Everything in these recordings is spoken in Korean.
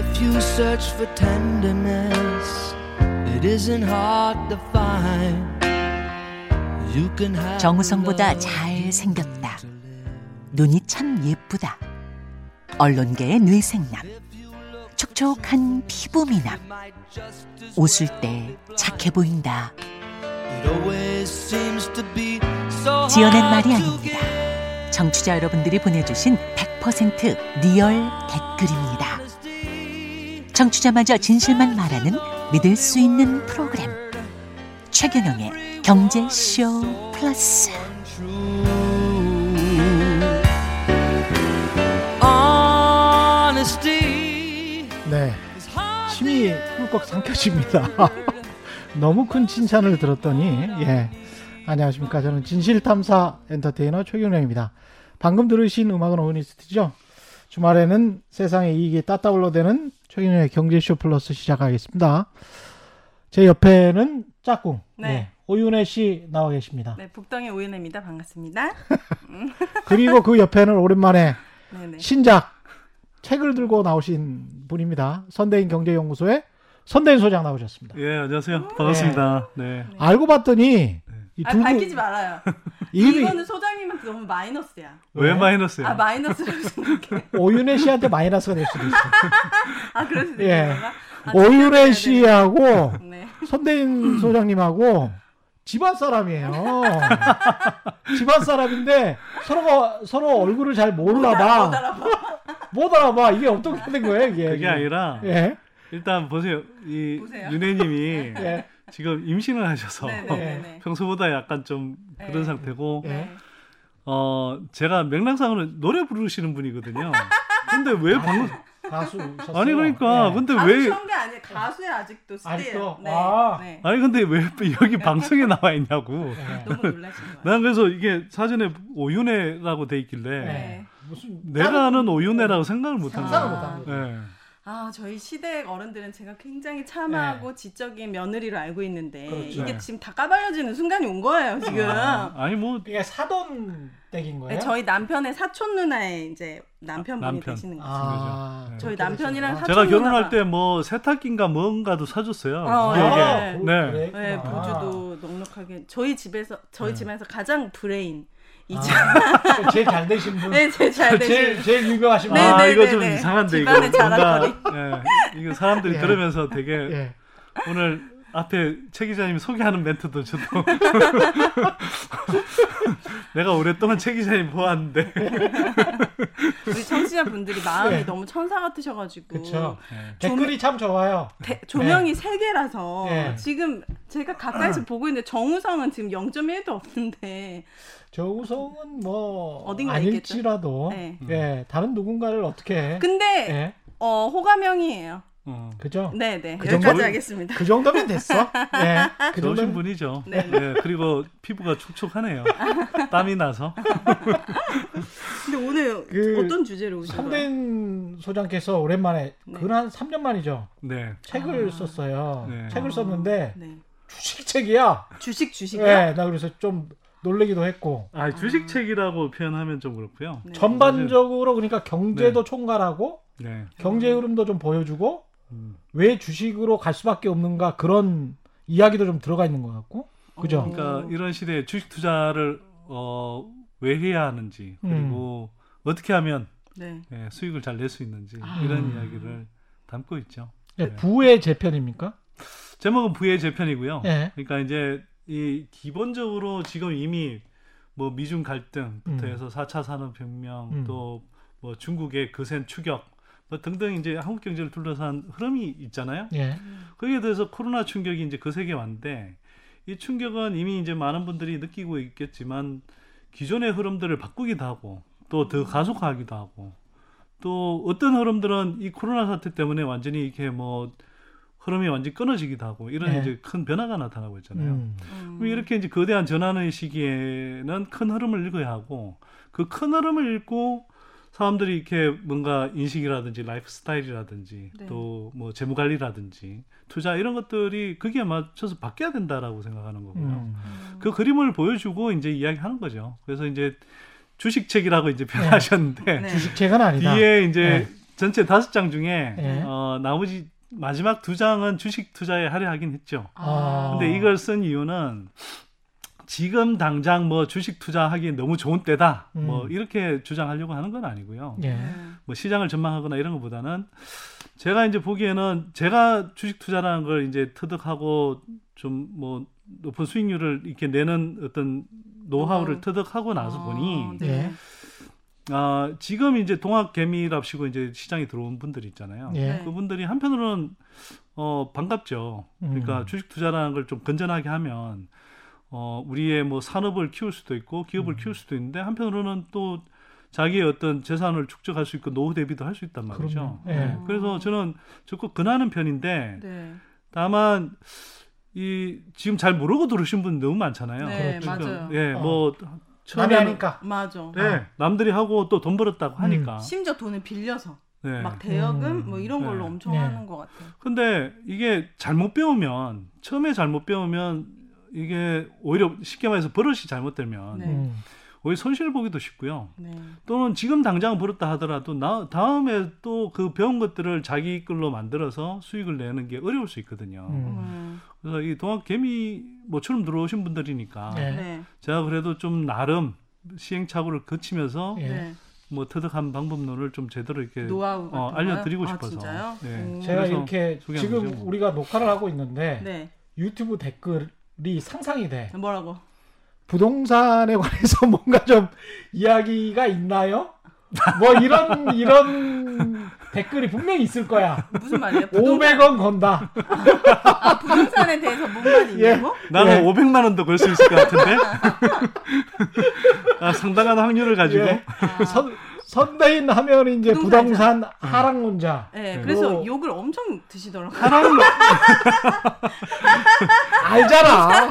If you search for tenderness, it isn't hard to find. You can have. 정우성보다 잘 생겼다. 눈이 참 예쁘다. 언론계의 뇌생남. 촉촉한 피부 미남. 웃을 때 착해 보인다. 지어낸 말이 아닙니다. 청취자 여러분들이 보내주신 100% 리얼 댓글입니다. 청취자마저 진실만 말하는 믿을 수 있는 프로그램 최경영의 경제쇼 플러스. 네, 침이 꿀꺽 삼켜집니다. 너무 큰 칭찬을 들었더니. 예, 안녕하십니까. 저는 진실탐사 엔터테이너 최경영입니다. 방금 들으신 음악은 오니스트죠. 주말에는 세상의 이익이 따따블로 되는 최경영의 경제쇼 플러스 시작하겠습니다. 제 옆에는 짝꿍, 네, 네, 오윤혜 씨 나와 계십니다. 네, 북동의 오윤혜입니다. 반갑습니다. 그리고 그 옆에는 오랜만에 네네. 신작 책을 들고 나오신 분입니다. 선대인 경제연구소의 선대인 소장 나오셨습니다. 예, 안녕하세요. 반갑습니다. 네. 네. 알고 봤더니 이 두 분 밝히지 말아요. 이거는 소장님한테 너무 마이너스야. 왜 마이너스야? 아, 마이너스라고 생각해. 오윤혜 씨한테 마이너스가 될 수도 있어. 아, 그럴 수도 있구나. 예. 아, 오윤혜 씨하고 네. 선대인 소장님하고 집안 사람이에요. 집안 사람인데 서로 얼굴을 잘 몰라봐. 못 알아봐. 이게 어떻게 된 거예요, 이게? 그게 아니라. 예. 일단 보세요. 이 윤혜님이 예. 지금 임신을 하셔서 네네네. 평소보다 약간 좀 네. 그런 상태고 네. 제가 맥락상으로 노래 부르시는 분이거든요. 근데 왜 방금 가수셨어요? 아니 그러니까 네. 근데 아, 왜 그런 게 아니에요. 가수야 아직도 스틸. 네. 아. 네. 아니 근데 왜 여기 방송에 나와 있냐고. 네. 너무 놀라신 거예요. 난 그래서 이게 사전에 오윤혜라고 돼 있길래 네. 무슨 내가 아는 오윤혜라고 생각을 못한 거예요. 네. 아, 저희 시대 어른들은 제가 굉장히 참하고 네. 지적인 며느리로 알고 있는데 그렇죠. 이게 지금 다 까발려지는 순간이 온 거예요 지금. 아, 아니 뭐 이게 사돈 댁인 거예요? 네, 저희 남편의 사촌 누나의 이제 남편분이 되시는 거죠. 아, 네. 저희 남편이랑 사촌 누나. 제가 결혼할 때 뭐 세탁기인가 뭔가도 사줬어요. 네. 네. 네, 보조도 넉넉하게 저희 집에서 가장 브레인. 아, 제일 잘 되신 분. 네, 제일 유명하신 분. 네, 아, 이거 좀 이상한데 이거. 뭔가, 예, 이거 사람들이 예. 들으면서 되게 예. 오늘 앞에 최 기자님이 소개하는 멘트도 저도 내가 오랫동안 최 기자님 보았는데 우리 청취자분들이 마음이 예. 너무 천사 같으셔가지고 그쵸. 예. 댓글이 참 좋아요. 조명이 세 예. 개라서 예. 지금 제가 가까이서 보고 있는데 정우성은 지금 0.1도 없는데. 정우성은 뭐 어딘가 아닐지라도 네. 예, 다른 누군가를 어떻게 해? 근데 예? 호감형이에요. 그죠? 네네. 그 여기까지 정도? 하겠습니다. 그 정도면 됐어. 네, 그 좋으신 분이죠. 네. 네. 그리고 피부가 촉촉하네요. 땀이 나서. 근데 오늘 그 어떤 주제로 오신 거예요? 선대인 소장께서 오랜만에 네. 근 한 3년 만이죠. 네. 책을 썼어요. 네. 책을 썼는데 네. 주식책이야. 주식이요? 네. 나 그래서 좀 놀래기도 했고. 아, 주식책이라고 표현하면 좀 그렇고요. 네. 전반적으로 그러니까 경제도 네. 총괄하고 네. 경제 흐름도 좀 보여주고 왜 주식으로 갈 수밖에 없는가 그런 이야기도 좀 들어가 있는 것 같고. 그죠? 그러니까 이런 시대에 주식 투자를 왜 해야 하는지 그리고 어떻게 하면 네. 네, 수익을 잘 낼 수 있는지 이런 이야기를 담고 있죠. 네. 네. 부의 재편입니까? 제목은 부의 재편이고요. 네. 그러니까 이제 이 기본적으로 지금 이미 뭐 미중 갈등부터 해서 4차 산업혁명 또 뭐 중국의 거센 추격 뭐 등등 이제 한국 경제를 둘러싼 흐름이 있잖아요. 예. 거기에 대해서 코로나 충격이 이제 거세게 왔는데 이 충격은 이미 이제 많은 분들이 느끼고 있겠지만 기존의 흐름들을 바꾸기도 하고 또 더 가속화하기도 하고 또 어떤 흐름들은 이 코로나 사태 때문에 완전히 이렇게 뭐 흐름이 완전히 끊어지기도 하고 이런 네. 이제 큰 변화가 나타나고 있잖아요. 이렇게 이제 거대한 전환의 시기에는 큰 흐름을 읽어야 하고 그 큰 흐름을 읽고 사람들이 이렇게 뭔가 인식이라든지 라이프스타일이라든지 네. 또 뭐 재무 관리라든지 투자 이런 것들이 거기에 맞춰서 바뀌어야 된다라고 생각하는 거고요. 그 그림을 보여주고 이제 이야기하는 거죠. 그래서 이제 주식책이라고 이제 표현하셨는데 네. 네. 주식책은 아니다. 뒤에 이제 네. 전체 5장 중에 예? 나머지 마지막 2장은 주식 투자에 할애하긴 했죠. 아. 근데 이걸 쓴 이유는 지금 당장 뭐 주식 투자하기엔 너무 좋은 때다. 뭐 이렇게 주장하려고 하는 건 아니고요. 예. 뭐 시장을 전망하거나 이런 것보다는 제가 이제 보기에는 제가 주식 투자라는 걸 이제 터득하고 좀 뭐 높은 수익률을 이렇게 내는 어떤 노하우를 터득하고 나서 보니 네. 지금 이제 동학개미랍시고 이제 시장에 들어온 분들이 있잖아요. 예. 그분들이 한편으로는 반갑죠. 그러니까 주식 투자라는 걸 좀 건전하게 하면 우리의 뭐 산업을 키울 수도 있고 기업을 키울 수도 있는데 한편으로는 또 자기의 어떤 재산을 축적할 수 있고 노후 대비도 할 수 있단 말이죠. 예. 그래서 저는 적극 권하는 편인데 네. 다만 지금 잘 모르고 들으신 분 너무 많잖아요. 네, 그러니까, 맞아요. 예, 뭐 남이 하니까. 맞아. 네, 아. 남들이 하고 또 돈 벌었다고 하니까. 심지어 돈을 빌려서. 네. 막 대여금 뭐 이런 걸로 엄청 하는 것 같아요. 근데 이게 잘못 배우면 이게 오히려 쉽게 말해서 버릇이 잘못되면 오히려 손실을 보기도 쉽고요. 네. 또는 지금 당장 벌었다 하더라도 다음에 또 그 배운 것들을 자기 걸로 만들어서 수익을 내는 게 어려울 수 있거든요. 그래서 이 동학개미 모처럼 들어오신 분들이니까 네. 제가 그래도 좀 나름 시행착오를 거치면서 네. 뭐 터득한 방법론을 좀 제대로 이렇게 알려드리고 싶어서. 아, 네. 제가 이렇게 지금 우리가 녹화를 하고 있는데 네. 유튜브 댓글이 상상이 돼. 뭐라고? 부동산에 관해서 뭔가 좀 이야기가 있나요? 뭐 이런 댓글이 분명히 있을 거야. 무슨 말이야? 500원 건다. 아, 부동산에 대해서 뭔 말이 있냐고? 나는 500만 원도 걸 수 있을 것 같은데? 아, 상당한 확률을 가지고. 예. 아. 선대인 하면 이제 부동산 하락론자. 네, 네. 그래서 욕을 엄청 드시더라고요. 하락론. 알잖아.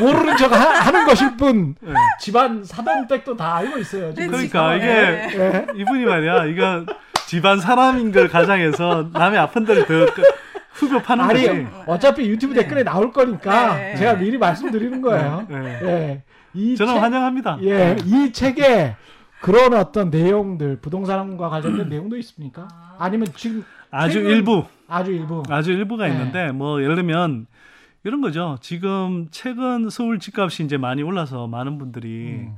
모르는 척 하는 것일 뿐. 네. 집안 사돈댁도 다 알고 있어요. 네, 그러니까 이게 네. 이분이 말이야. 이거 집안 사람인 걸 가장해서 남의 아픈 데를 더 후벼 파는 거지. 아니, 어차피 유튜브 댓글에 나올 거니까 제가 미리 말씀드리는 거예요. 네. 이 저는 환영합니다. 예, 이 책에 그런 어떤 내용들, 부동산과 관련된 내용도 있습니까? 아니면 지금 아주 일부가 있는데 뭐 예를 들면 이런 거죠. 지금 최근 서울 집값이 이제 많이 올라서 많은 분들이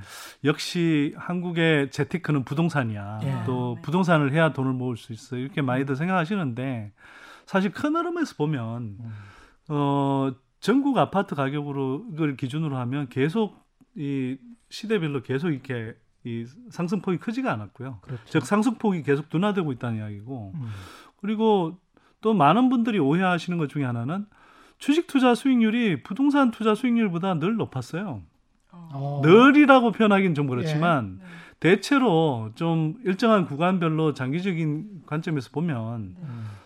역시 한국의 재테크는 부동산이야. 예. 또 부동산을 해야 돈을 모을 수 있어. 이렇게 많이들 생각하시는데 사실 큰 흐름에서 보면 전국 아파트 가격으로 이걸 기준으로 하면 계속 이 시대별로 계속 이렇게 이 상승폭이 크지가 않았고요. 그렇죠. 즉 상승폭이 계속 둔화되고 있다는 이야기고 그리고 또 많은 분들이 오해하시는 것 중에 하나는 주식 투자 수익률이 부동산 투자 수익률보다 늘 높았어요. 늘이라고 표현하기는 좀 그렇지만 대체로 좀 일정한 구간별로 장기적인 관점에서 보면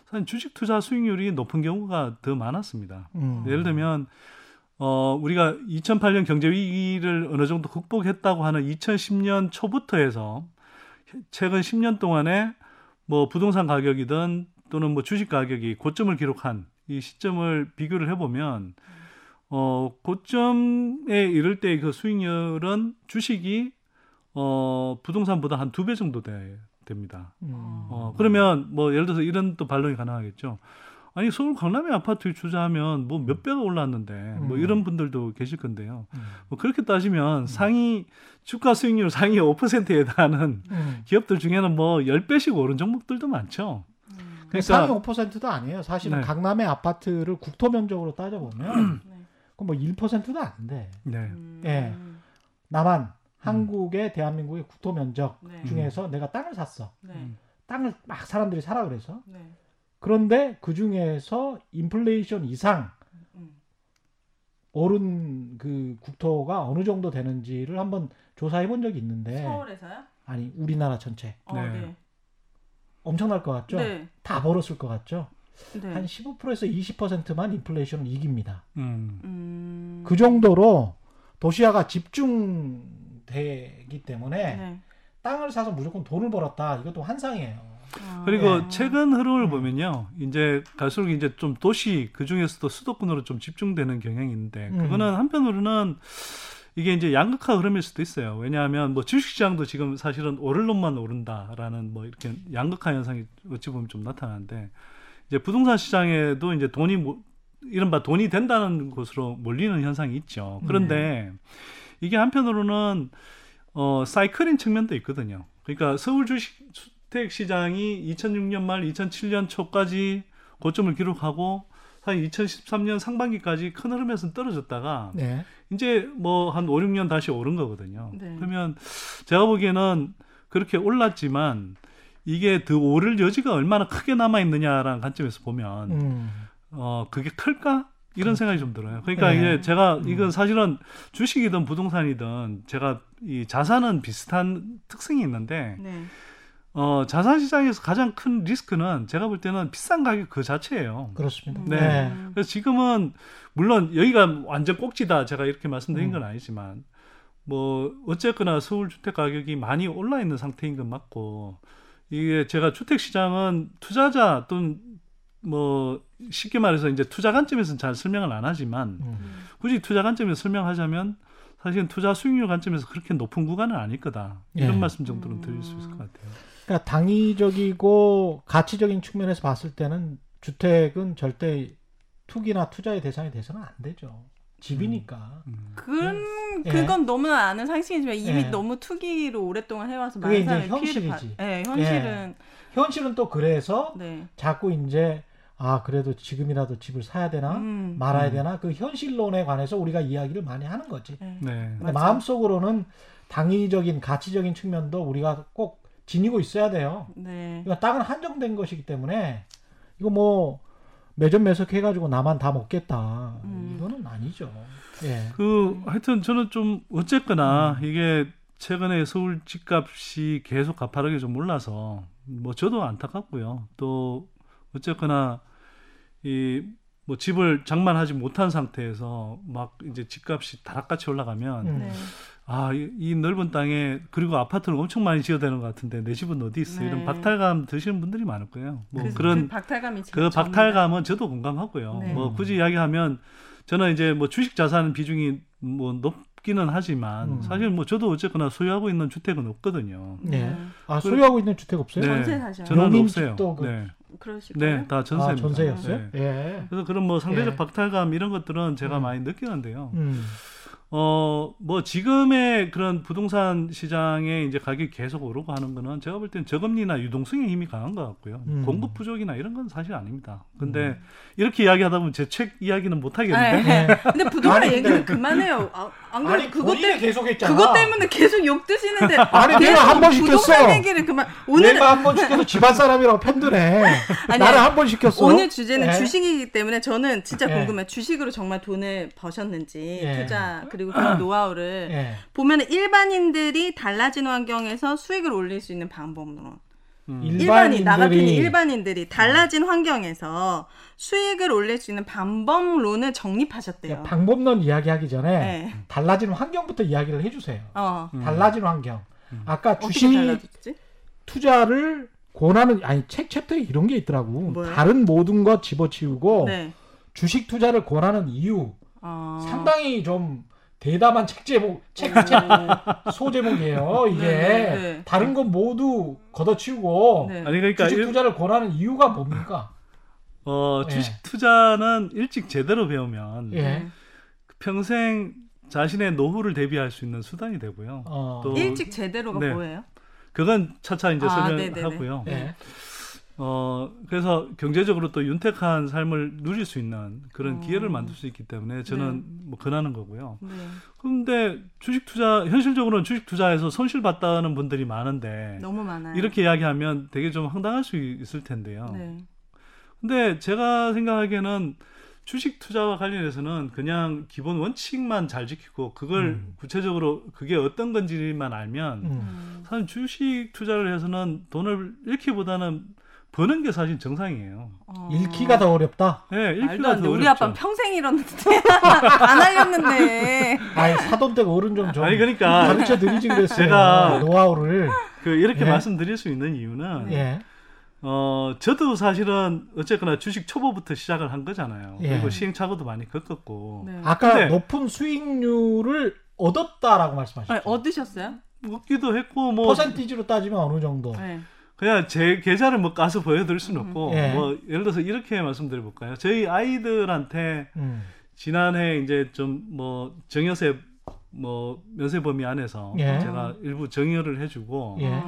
사실 주식 투자 수익률이 높은 경우가 더 많았습니다. 예를 들면 우리가 2008년 경제위기를 어느 정도 극복했다고 하는 2010년 초부터 해서 최근 10년 동안에 뭐 부동산 가격이든 또는 뭐 주식 가격이 고점을 기록한 이 시점을 비교를 해보면, 고점에 이를 때의 그 수익률은 주식이 부동산보다 한 2배 정도 됩니다. 그러면 뭐 예를 들어서 이런 또 반론이 가능하겠죠. 아니 서울 강남의 아파트에 투자하면 뭐 몇 배가 올랐는데 뭐 이런 분들도 계실 건데요. 뭐 그렇게 따지면 상위 주가 수익률 상위 5%에 해당하는 기업들 중에는 뭐 10배씩 오른 종목들도 많죠. 그러니까 상위 5%도 아니에요. 사실은 네. 강남의 아파트를 국토 면적으로 따져보면 그럼 뭐 1%도 안 돼. 네. 예. 나만 한국의 대한민국의 국토 면적 중에서 내가 땅을 샀어. 땅을 막 사람들이 사라 그래서. 그런데 그중에서 인플레이션 이상 오른 그 국토가 어느 정도 되는지를 한번 조사해 본 적이 있는데 서울에서요? 아니 우리나라 전체 네. 엄청날 것 같죠? 네. 다 벌었을 것 같죠? 네. 한 15%에서 20%만 인플레이션을 이깁니다. 그 정도로 도시화가 집중되기 때문에 땅을 사서 무조건 돈을 벌었다. 이것도 환상이에요. 그리고 최근 흐름을 보면요, 이제 갈수록 이제 좀 도시 그 중에서도 수도권으로 좀 집중되는 경향이 있는데 그거는 한편으로는 이게 이제 양극화 흐름일 수도 있어요. 왜냐하면 뭐 주식시장도 지금 사실은 오를 놈만 오른다라는 뭐 이렇게 양극화 현상이 어찌 보면 좀 나타나는데, 이제 부동산 시장에도 이제 돈이 이른바 돈이 된다는 곳으로 몰리는 현상이 있죠. 그런데 이게 한편으로는 사이클인 측면도 있거든요. 그러니까 서울 주택 시장이 2006년 말 2007년 초까지 고점을 기록하고 사실 2013년 상반기까지 큰 흐름에서는 떨어졌다가 네. 이제 뭐 한 5, 6년 다시 오른 거거든요. 네. 그러면 제가 보기에는 그렇게 올랐지만 이게 더 오를 여지가 얼마나 크게 남아있느냐라는 관점에서 보면 그게 클까? 이런 생각이 좀 들어요. 그러니까 네. 이제 제가 이건 사실은 주식이든 부동산이든 제가 이 자산은 비슷한 특성이 있는데 네. 자산 시장에서 가장 큰 리스크는 제가 볼 때는 비싼 가격 그 자체예요. 그렇습니다. 네. 그래서 지금은 물론 여기가 완전 꼭지다 제가 이렇게 말씀드린 건 아니지만 뭐 어쨌거나 서울 주택 가격이 많이 올라 있는 상태인 건 맞고, 이게 제가 주택 시장은 투자자 또는 뭐 쉽게 말해서 이제 투자 관점에서는 잘 설명을 안 하지만 굳이 투자 관점에서 설명하자면 사실은 투자 수익률 관점에서 그렇게 높은 구간은 아닐 거다. 이런 예. 말씀 정도는 드릴 수 있을 것 같아요. 그러니까 당위적이고 가치적인 측면에서 봤을 때는 주택은 절대 투기나 투자의 대상이 돼서는 안 되죠. 집이니까. 그건 예. 너무나 아는 상식이지만 이미 예. 너무 투기로 오랫동안 해와서 많은 사람이 현실이지. 네, 현실은. 예. 현실은 또 그래서 네. 자꾸 이제 아 그래도 지금이라도 집을 사야 되나 말아야 되나 그 현실론에 관해서 우리가 이야기를 많이 하는 거지. 네. 근데 마음속으로는 당위적인 가치적인 측면도 우리가 꼭 지니고 있어야 돼요. 네. 그러니까 땅은 한정된 것이기 때문에 이거 뭐 매점 매석해가지고 나만 다 먹겠다 이거는 아니죠. 예. 그 하여튼 저는 좀 어쨌거나 이게 최근에 서울 집값이 계속 가파르게 좀 올라서 뭐 저도 안타깝고요. 또 어쨌거나 이 뭐 집을 장만하지 못한 상태에서 막 이제 집값이 다락같이 올라가면 아, 이 넓은 땅에 그리고 아파트를 엄청 많이 지어야 되는 것 같은데 내 집은 어디 있어? 네. 이런 박탈감 드시는 분들이 많을 거예요. 뭐 그런 박탈감이 그 박탈감은 저도 공감하고요. 네. 뭐 굳이 이야기하면 저는 이제 뭐 주식 자산 비중이 뭐 높기는 하지만 사실 뭐 저도 어쨌거나 소유하고 있는 주택은 없거든요. 네. 아 소유하고 있는 주택 없어요? 네. 전세 사셔요. 저는 없어요. 네. 그러실까요? 네, 다 전세입니다. 아, 전세였어요? 네. 예. 그래서 그런 뭐 상대적 예. 박탈감 이런 것들은 제가 많이 느끼는데요. 뭐 지금의 그런 부동산 시장에 이제 가격이 계속 오르고 하는 거는 제가 볼 때는 저금리나 유동성의 힘이 강한 것 같고요. 공급 부족이나 이런 건 사실 아닙니다. 근데 이렇게 이야기하다 보면 제 책 이야기는 못 하겠는데. 네. 근데 부동산 얘기는 그만해요. 안 그래도 그것 때문에 계속 욕 드시는데. 아니 내가 한 번 시켰어. 부동산 얘기를 그만. 오늘 내가 한 번 시켜서 집안 사람이라고 편드네. 나를 한 번 시켰어. 오늘 주제는 네. 주식이기 때문에 저는 진짜 네. 궁금해. 주식으로 정말 돈을 버셨는지 네. 투자 그리고 그런 노하우를 예. 보면 일반인들이 달라진 환경에서 수익을 올릴 수 있는 방법론. 일반인, 나 같은 일반인들이 달라진 환경에서 수익을 올릴 수 있는 방법론을 정립하셨대요. 그러니까 방법론 이야기하기 전에 네. 달라진 환경부터 이야기를 해주세요. 달라진 환경. 아까 주식 투자를 권하는 아니 책 챕터에 이런 게 있더라고. 뭐야? 다른 모든 것 집어치우고 네. 주식 투자를 권하는 이유. 상당히 좀 대담한 책 제목, 소제목이에요. 이게 네. 다른 건 모두 걷어치우고 네. 아니, 그러니까 주식 투자를 권하는 이유가 뭡니까? 주식 예. 투자는 일찍 제대로 배우면 예. 평생 자신의 노후를 대비할 수 있는 수단이 되고요. 또, 일찍 제대로가 네. 뭐예요? 그건 차차 이제 설명하고요. 네. 그래서 경제적으로 또 윤택한 삶을 누릴 수 있는 그런 기회를 만들 수 있기 때문에 저는 네. 뭐 권하는 거고요. 네. 근데 주식 투자, 현실적으로는 주식 투자에서 손실봤다는 분들이 많은데. 너무 많아요. 이렇게 이야기하면 되게 좀 황당할 수 있을 텐데요. 네. 근데 제가 생각하기에는 주식 투자와 관련해서는 그냥 기본 원칙만 잘 지키고 그걸 구체적으로 그게 어떤 건지만 알면 사실 주식 투자를 해서는 돈을 잃기보다는 버는 게 사실 정상이에요. 읽기가 더 어렵다? 네, 읽기가 더 어렵죠. 우리 아빠는 평생 잃었는데 안 알렸는데. 아니, 사돈 댁 어른 좀 아니, 그러니까 가르쳐드리지 그랬어요. 제가 노하우를. 이렇게 예. 말씀드릴 수 있는 이유는 예. 저도 사실은 어쨌거나 주식 초보부터 시작을 한 거잖아요. 예. 그리고 시행착오도 많이 겪었고. 네. 아까 높은 수익률을 얻었다라고 말씀하셨죠? 아니, 얻으셨어요? 얻기도 했고 뭐 퍼센티지로 따지면 어느 정도? 네. 그냥 제 계좌를 뭐 가서 보여드릴 수는 없고 네. 뭐 예를 들어서 이렇게 말씀드려볼까요? 저희 아이들한테 지난해 이제 좀 뭐 정여세 뭐 면세 범위 안에서 예. 제가 일부 정여를 해주고 예.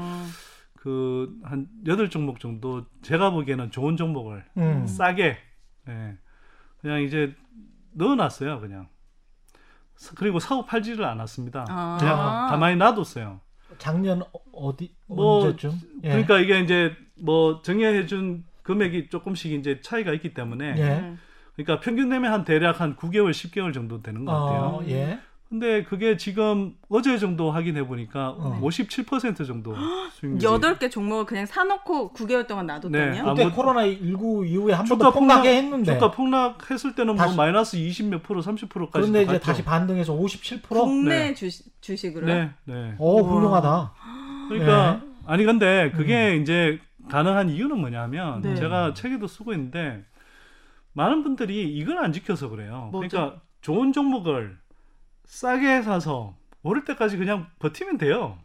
그 한 8종목 정도 제가 보기에는 좋은 종목을 싸게 예. 그냥 이제 넣어놨어요. 그냥 그리고 사고 팔지를 않았습니다. 아. 그냥 가만히 놔뒀어요. 작년 어디 언제쯤? 예. 그러니까 이게 이제 뭐 정여해준 금액이 조금씩 이제 차이가 있기 때문에 예. 그러니까 평균 내면 한 대략 한 9개월, 10개월 정도 되는 것 같아요. 예. 근데 그게 지금 어제 정도 확인해 보니까 57% 정도 수익률이. 8개 종목을 그냥 사놓고 9개월 동안 놔뒀다네요. 네, 그때 코로나19 이후에 한 번 더 폭락했는데. 주가 폭락했을 때는 다시, 뭐 마이너스 20몇 프로, 30%까지. 그런데 이제 갔죠. 다시 반등해서 57%? 국내 네. 주식으로요? 네. 네. 오, 훌륭하다. 그러니까 네. 아니 근데 그게 이제 가능한 이유는 뭐냐면 네. 제가 책에도 쓰고 있는데 많은 분들이 이걸 안 지켜서 그래요. 뭐죠? 그러니까 좋은 종목을 싸게 사서 오를 때까지 그냥 버티면 돼요.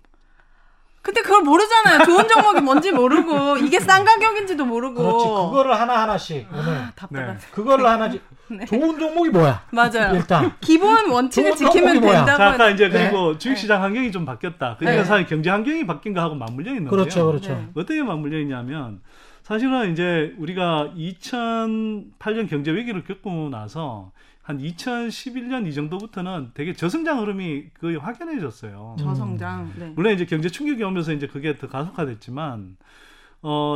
근데 그걸 모르잖아요. 좋은 종목이 뭔지 모르고 이게 싼 가격인지도 모르고. 그렇지. 그거를 하나하나씩. 아, 답답하다. 네. 그거를 하나씩. 네. 좋은 종목이 뭐야? 맞아요. 일단 기본 원칙을 지키면 된다고. 자, 아까 이제 그리고 네. 주식시장 환경이 좀 바뀌었다. 그러니까 네. 사실 경제 환경이 바뀐 거하고 맞물려 있는 거예요. 그렇죠, 그렇죠. 네. 어떻게 맞물려 있냐면 사실은 이제 우리가 2008년 경제 위기를 겪고 나서. 한 2011년 이 정도부터는 되게 저성장 흐름이 거의 확연해졌어요. 저성장. 네. 물론 이제 경제 충격이 오면서 이제 그게 더 가속화됐지만,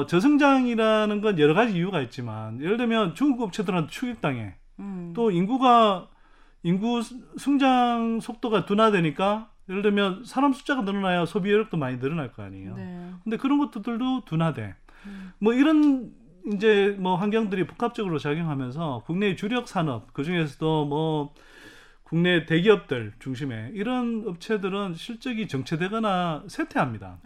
저성장이라는 건 여러 가지 이유가 있지만, 예를 들면 중국 업체들한테 추격당해. 또 인구 성장 속도가 둔화되니까, 예를 들면 사람 숫자가 늘어나야 소비 여력도 많이 늘어날 거 아니에요. 네. 근데 그런 것들도 둔화돼. 뭐 이런 이제 뭐 환경들이 복합적으로 작용하면서 국내의 주력 산업 그 중에서도 뭐 국내 대기업들 중심에 이런 업체들은 실적이 정체되거나 쇠퇴합니다.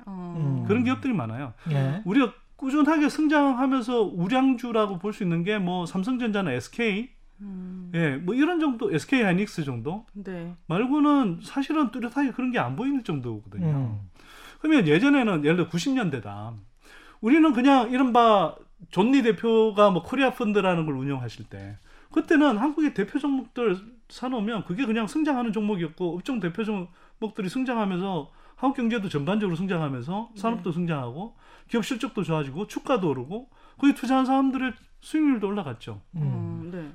그런 기업들이 많아요. 예. 우리가 꾸준하게 성장하면서 우량주라고 볼 수 있는 게 뭐 삼성전자나 SK, 예, 뭐 이런 정도 SK 하이닉스 정도 네. 말고는 사실은 뚜렷하게 그런 게 안 보이는 정도거든요. 그러면 예전에는 예를 들어 90년대다. 우리는 그냥 이른바 존니 대표가 뭐 코리아 펀드라는 걸 운영하실 때 그때는 한국의 대표 종목들 사놓으면 그게 그냥 성장하는 종목이었고 업종 대표 종목들이 성장하면서 한국 경제도 전반적으로 성장하면서 산업도 네. 성장하고 기업 실적도 좋아지고 주가도 오르고 거기 투자한 사람들의 수익률도 올라갔죠.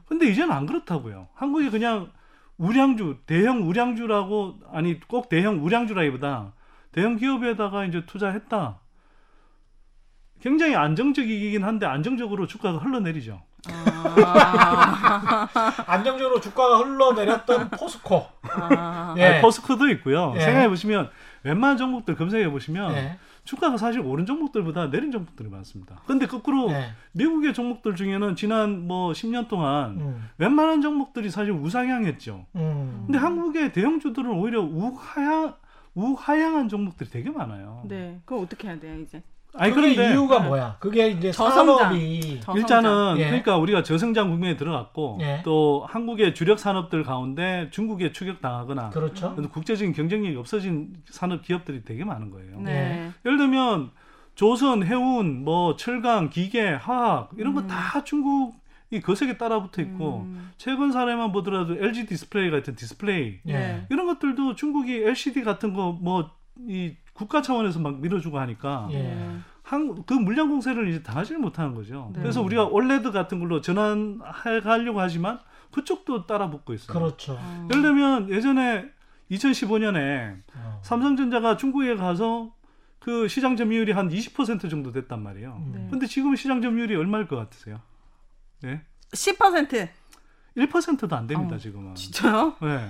근데 이제는 안 그렇다고요. 한국이 그냥 우량주, 대형 우량주라고 아니 꼭 대형 우량주라기보다 대형 기업에다가 이제 투자했다. 굉장히 안정적이긴 한데 안정적으로 주가가 흘러내리죠. 아... 안정적으로 주가가 흘러내렸던 포스코. 아... 예. 아니, 포스코도 있고요. 예. 생각해보시면 웬만한 종목들 검색해보시면 예. 주가가 사실 오른 종목들보다 내린 종목들이 많습니다. 근데 거꾸로 예. 미국의 종목들 중에는 지난 뭐 10년 동안 웬만한 종목들이 사실 우상향했죠. 근데 한국의 대형주들은 오히려 우하향한 종목들이 되게 많아요. 네, 그럼 어떻게 해야 돼요 이제? 아니, 그런데 이유가 뭐야? 그게 이제 저성장, 산업이 일단은 예. 그러니까 우리가 저성장 국면에 들어갔고 예. 또 한국의 주력 산업들 가운데 중국에 추격당하거나 그렇죠. 국제적인 경쟁력이 없어진 산업 기업들이 되게 많은 거예요. 네. 예를 들면 조선, 해운, 뭐 철강, 기계, 화학 이런 거 다 중국이 거세게 따라붙어 있고 최근 사례만 보더라도 LG 디스플레이 같은 디스플레이 예. 이런 것들도 중국이 LCD 같은 거 뭐 이 국가 차원에서 막 밀어주고 하니까 예. 그 물량 공세를 이제 당하지를 못하는 거죠. 네. 그래서 우리가 올레드 같은 걸로 전환하려고 하지만 그쪽도 따라 붙고 있어요. 그렇죠. 예를 들면 예전에 2015년에 삼성전자가 중국에 가서 그 시장 점유율이 한 20% 정도 됐단 말이에요. 근데 지금 시장 점유율이 얼마일 것 같으세요? 네? 10%. 1%도 안 됩니다. 지금은. 진짜요? 네.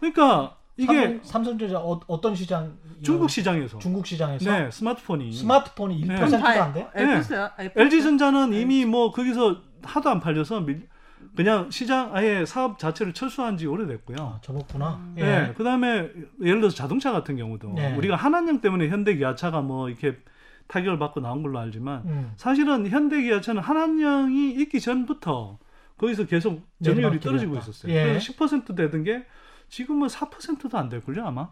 그러니까 이게 삼성전자 어떤 시장? 중국 시장에서 네, 스마트폰이 1%도 안 돼요? 네. LG 전자는 이미 뭐 거기서 하도 안 팔려서 그냥 시장 아예 사업 자체를 철수한 지 오래됐고요. 아, 접었구나. 예. 네, 그다음에 예를 들어서 자동차 같은 경우도 네. 우리가 한한령 때문에 현대기아차가 뭐 이렇게 타격을 받고 나온 걸로 알지만 사실은 현대기아차는 한한령이 있기 전부터 거기서 계속 점유율이 떨어지고 있었어요. 예. 10% 되던 게 지금은 4%도 안 될걸요 아마.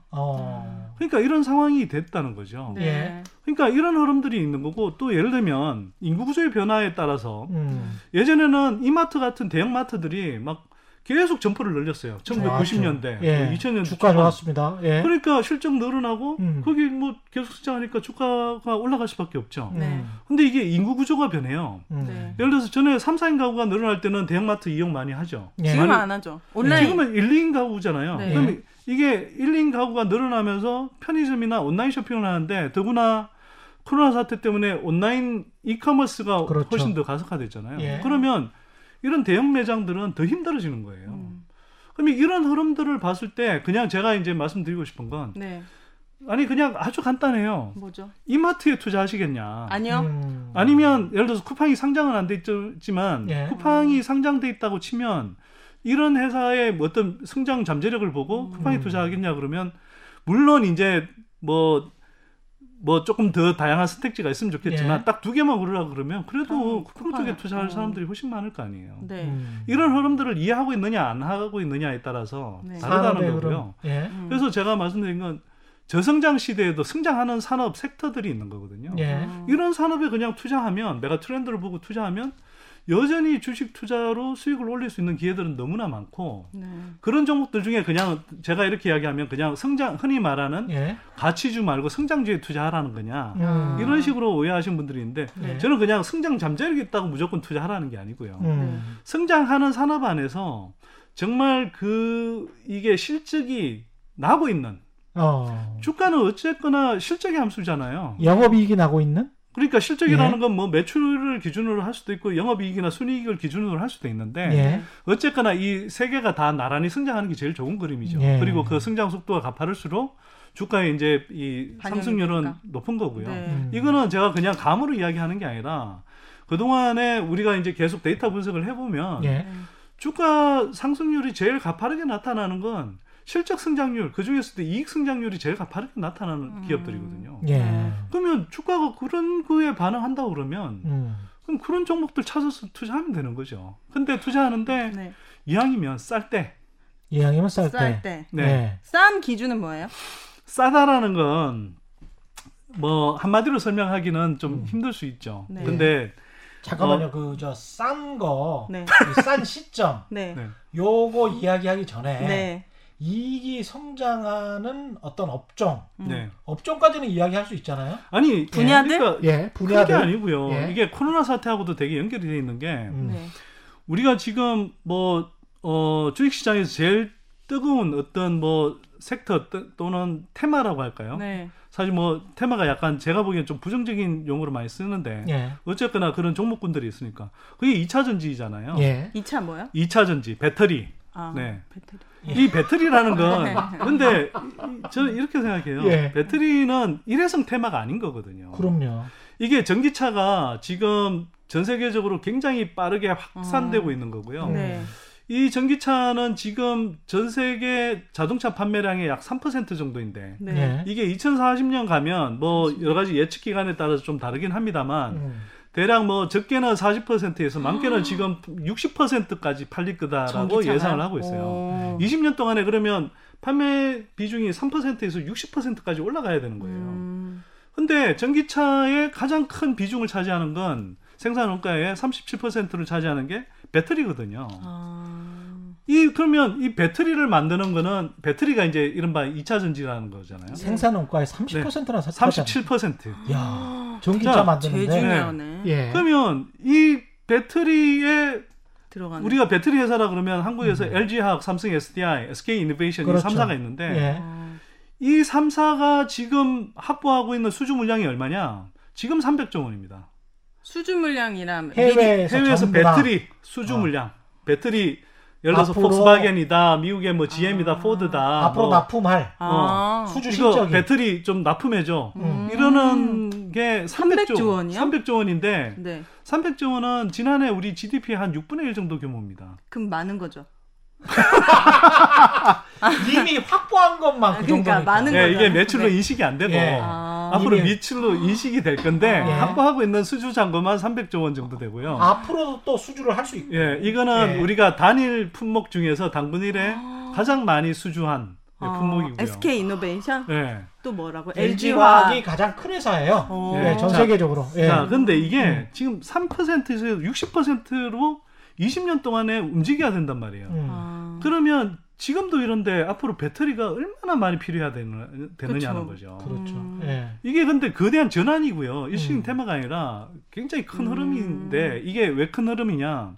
그러니까 이런 상황이 됐다는 거죠. 네. 그러니까 이런 흐름들이 있는 거고, 또 예를 들면 인구구조의 변화에 따라서 예전에는 이마트 같은 대형마트들이 막 계속 점포를 늘렸어요. 1990년대, 예. 2000년대 주가 좋았습니다. 예. 그러니까 실적 늘어나고 거기 뭐 계속 성장하니까 주가가 올라갈 수밖에 없죠. 근데 이게 인구 구조가 변해요. 예를 들어서 전에 3, 4인 가구가 늘어날 때는 대형마트 이용 많이 하죠. 예. 지금은 안 하죠. 온라인. 지금은 1, 2인 가구잖아요. 네. 그럼 이게 1, 2인 가구가 늘어나면서 편의점이나 온라인 쇼핑을 하는데, 더구나 코로나 사태 때문에 온라인 이커머스가 그렇죠. 훨씬 더 가속화됐잖아요. 예. 그러면 이런 대형 매장들은 더 힘들어지는 거예요. 그럼 이런 흐름들을 봤을 때 그냥 제가 이제 말씀드리고 싶은 건 네. 아니 그냥 아주 간단해요. 뭐죠? 이마트에 투자하시겠냐? 아니요. 아니면 예를 들어서 쿠팡이 상장은 안 돼 있지만 예. 쿠팡이 상장돼 있다고 치면 이런 회사의 어떤 성장 잠재력을 보고 쿠팡에 투자하겠냐 그러면, 물론 이제 뭐 조금 더 다양한 선택지가 있으면 좋겠지만 예. 딱 두 개만 고르라고 그러면 그래도 쿠팡 쪽에 투자할 사람들이 훨씬 많을 거 아니에요. 네. 이런 흐름들을 이해하고 있느냐 안 하고 있느냐에 따라서 네. 다르다는 거고요. 예. 그래서 제가 말씀드린 건 저성장 시대에도 성장하는 산업 섹터들이 있는 거거든요. 예. 이런 산업에 그냥 투자하면, 메가 트렌드를 보고 투자하면 여전히 주식 투자로 수익을 올릴 수 있는 기회들은 너무나 많고 네. 그런 종목들 중에 그냥 제가 이렇게 이야기하면 그냥 성장, 흔히 말하는 예. 가치주 말고 성장주에 투자하라는 거냐 이런 식으로 오해하시는 분들이 있는데 네. 저는 그냥 성장 잠재력이 있다고 무조건 투자하라는 게 아니고요. 성장하는 산업 안에서 정말 이게 실적이 나고 있는 주가는 어쨌거나 실적의 함수잖아요. 영업이익이 나고 있는? 그러니까 실적이라는 건 뭐 매출을 기준으로 할 수도 있고 영업이익이나 순이익을 기준으로 할 수도 있는데 예. 어쨌거나 이 세 개가 다 나란히 성장하는 게 제일 좋은 그림이죠. 예. 그리고 그 성장 속도가 가파를수록 주가의 이제 이 상승률은 높은 거고요. 네. 이거는 제가 그냥 감으로 이야기하는 게 아니라 그동안에 우리가 이제 계속 데이터 분석을 해보면 예. 주가 상승률이 제일 가파르게 나타나는 건 실적 성장률, 그중에서도 이익 성장률이 제일 가파르게 나타나는 기업들이거든요. 예. 그러면 주가가 그런 거에 반응한다고 그러면 그럼 그런 종목들 찾아서 투자하면 되는 거죠. 근데 투자하는데 네. 이왕이면 쌀 때. 이왕이면 쌀 때. 쌀 때. 네. 네. 싼 기준은 뭐예요? 싸다라는 건 뭐 한마디로 설명하기는 좀 힘들 수 있죠. 네. 근데 잠깐만요. 싼 거, 네. 싼 시점 네. 요거 이야기하기 전에 네. 이익이 성장하는 어떤 업종, 업종까지는 이야기할 수 있잖아요. 아니 분야들, 그러니까 분야들 아니고요. 예. 이게 코로나 사태하고도 되게 연결이 돼 있는 게 우리가 지금 주식시장에서 제일 뜨거운 어떤 섹터 또는 테마라고 할까요? 네. 사실 테마가 약간 제가 보기엔 좀 부정적인 용어로 많이 쓰는데 예. 어쨌거나 그런 종목군들이 있으니까 그게 2차 전지잖아요. 예. 2차 뭐야? 2차 전지, 배터리. 아, 네. 배터리. 이 배터리라는 건 근데 저는 이렇게 생각해요. 예. 배터리는 일회성 테마가 아닌 거거든요. 그럼요. 이게 전기차가 지금 전 세계적으로 굉장히 빠르게 확산되고 있는 거고요. 네. 이 전기차는 지금 전 세계 자동차 판매량의 약 3% 정도인데 네. 이게 2040년 가면 여러 가지 예측 기간에 따라서 좀 다르긴 합니다만 대략 적게는 40%에서 많게는 지금 60%까지 팔릴 거다라고 전기차가? 예상을 하고 있어요. 20년 동안에 그러면 판매 비중이 3%에서 60%까지 올라가야 되는 거예요. 근데 전기차의 가장 큰 비중을 차지하는 건 생산 원가의 37%를 차지하는 게 배터리거든요. 그러면 이 배터리를 만드는 거는 배터리가 이제 이른바 2차 전지라는 거잖아요. 생산 원가의 30%나 37%. 야, 전기차 만드는데. 제일 중요하네. 예. 그러면 이 배터리에 들어가는 우리가 배터리 회사라 그러면 한국에서 LG화학, 삼성SDI, SK이노베이션 그렇죠. 이 3사가 있는데 예. 이 3사가 지금 확보하고 있는 수주 물량이 얼마냐? 지금 300조 원입니다. 수주 물량이라면 해외에서 배터리 수주 물량. 배터리 예를 들어서 폭스바겐이다, 미국의 GM이다, 포드다. 앞으로 납품할 수주 실적이. 배터리 좀 납품해줘. 이러는 게 300조 원이요? 300조 원인데 네. 300조 원은 지난해 우리 GDP의 한 6분의 1 정도 규모입니다. 그럼 많은 거죠. 이미 확보한 것만 그 정도니까. 많은 거죠. 이게 매출로 인식이 안 되고 예. 앞으로 매출로 인식이 될 건데 예. 확보하고 있는 수주 잔고만 300조 원 정도 되고요. 앞으로도 또 수주를 할 수 있고. 이거는 우리가 단일 품목 중에서 당분일에 가장 많이 수주한 품목이고요. SK이노베이션? 네. 또 뭐라고? LG화학이 가장 큰 회사예요. 네, 전 세계적으로. 자, 예. 자, 근데 이게 지금 3%에서 60%로 20년 동안에 움직여야 된단 말이에요. 그러면 지금도 이런데 앞으로 배터리가 얼마나 많이 필요해야 되느냐는 거죠. 그렇죠. 예. 이게 근데 거대한 전환이고요. 일시적인 테마가 아니라 굉장히 큰 흐름인데, 이게 왜 큰 흐름이냐?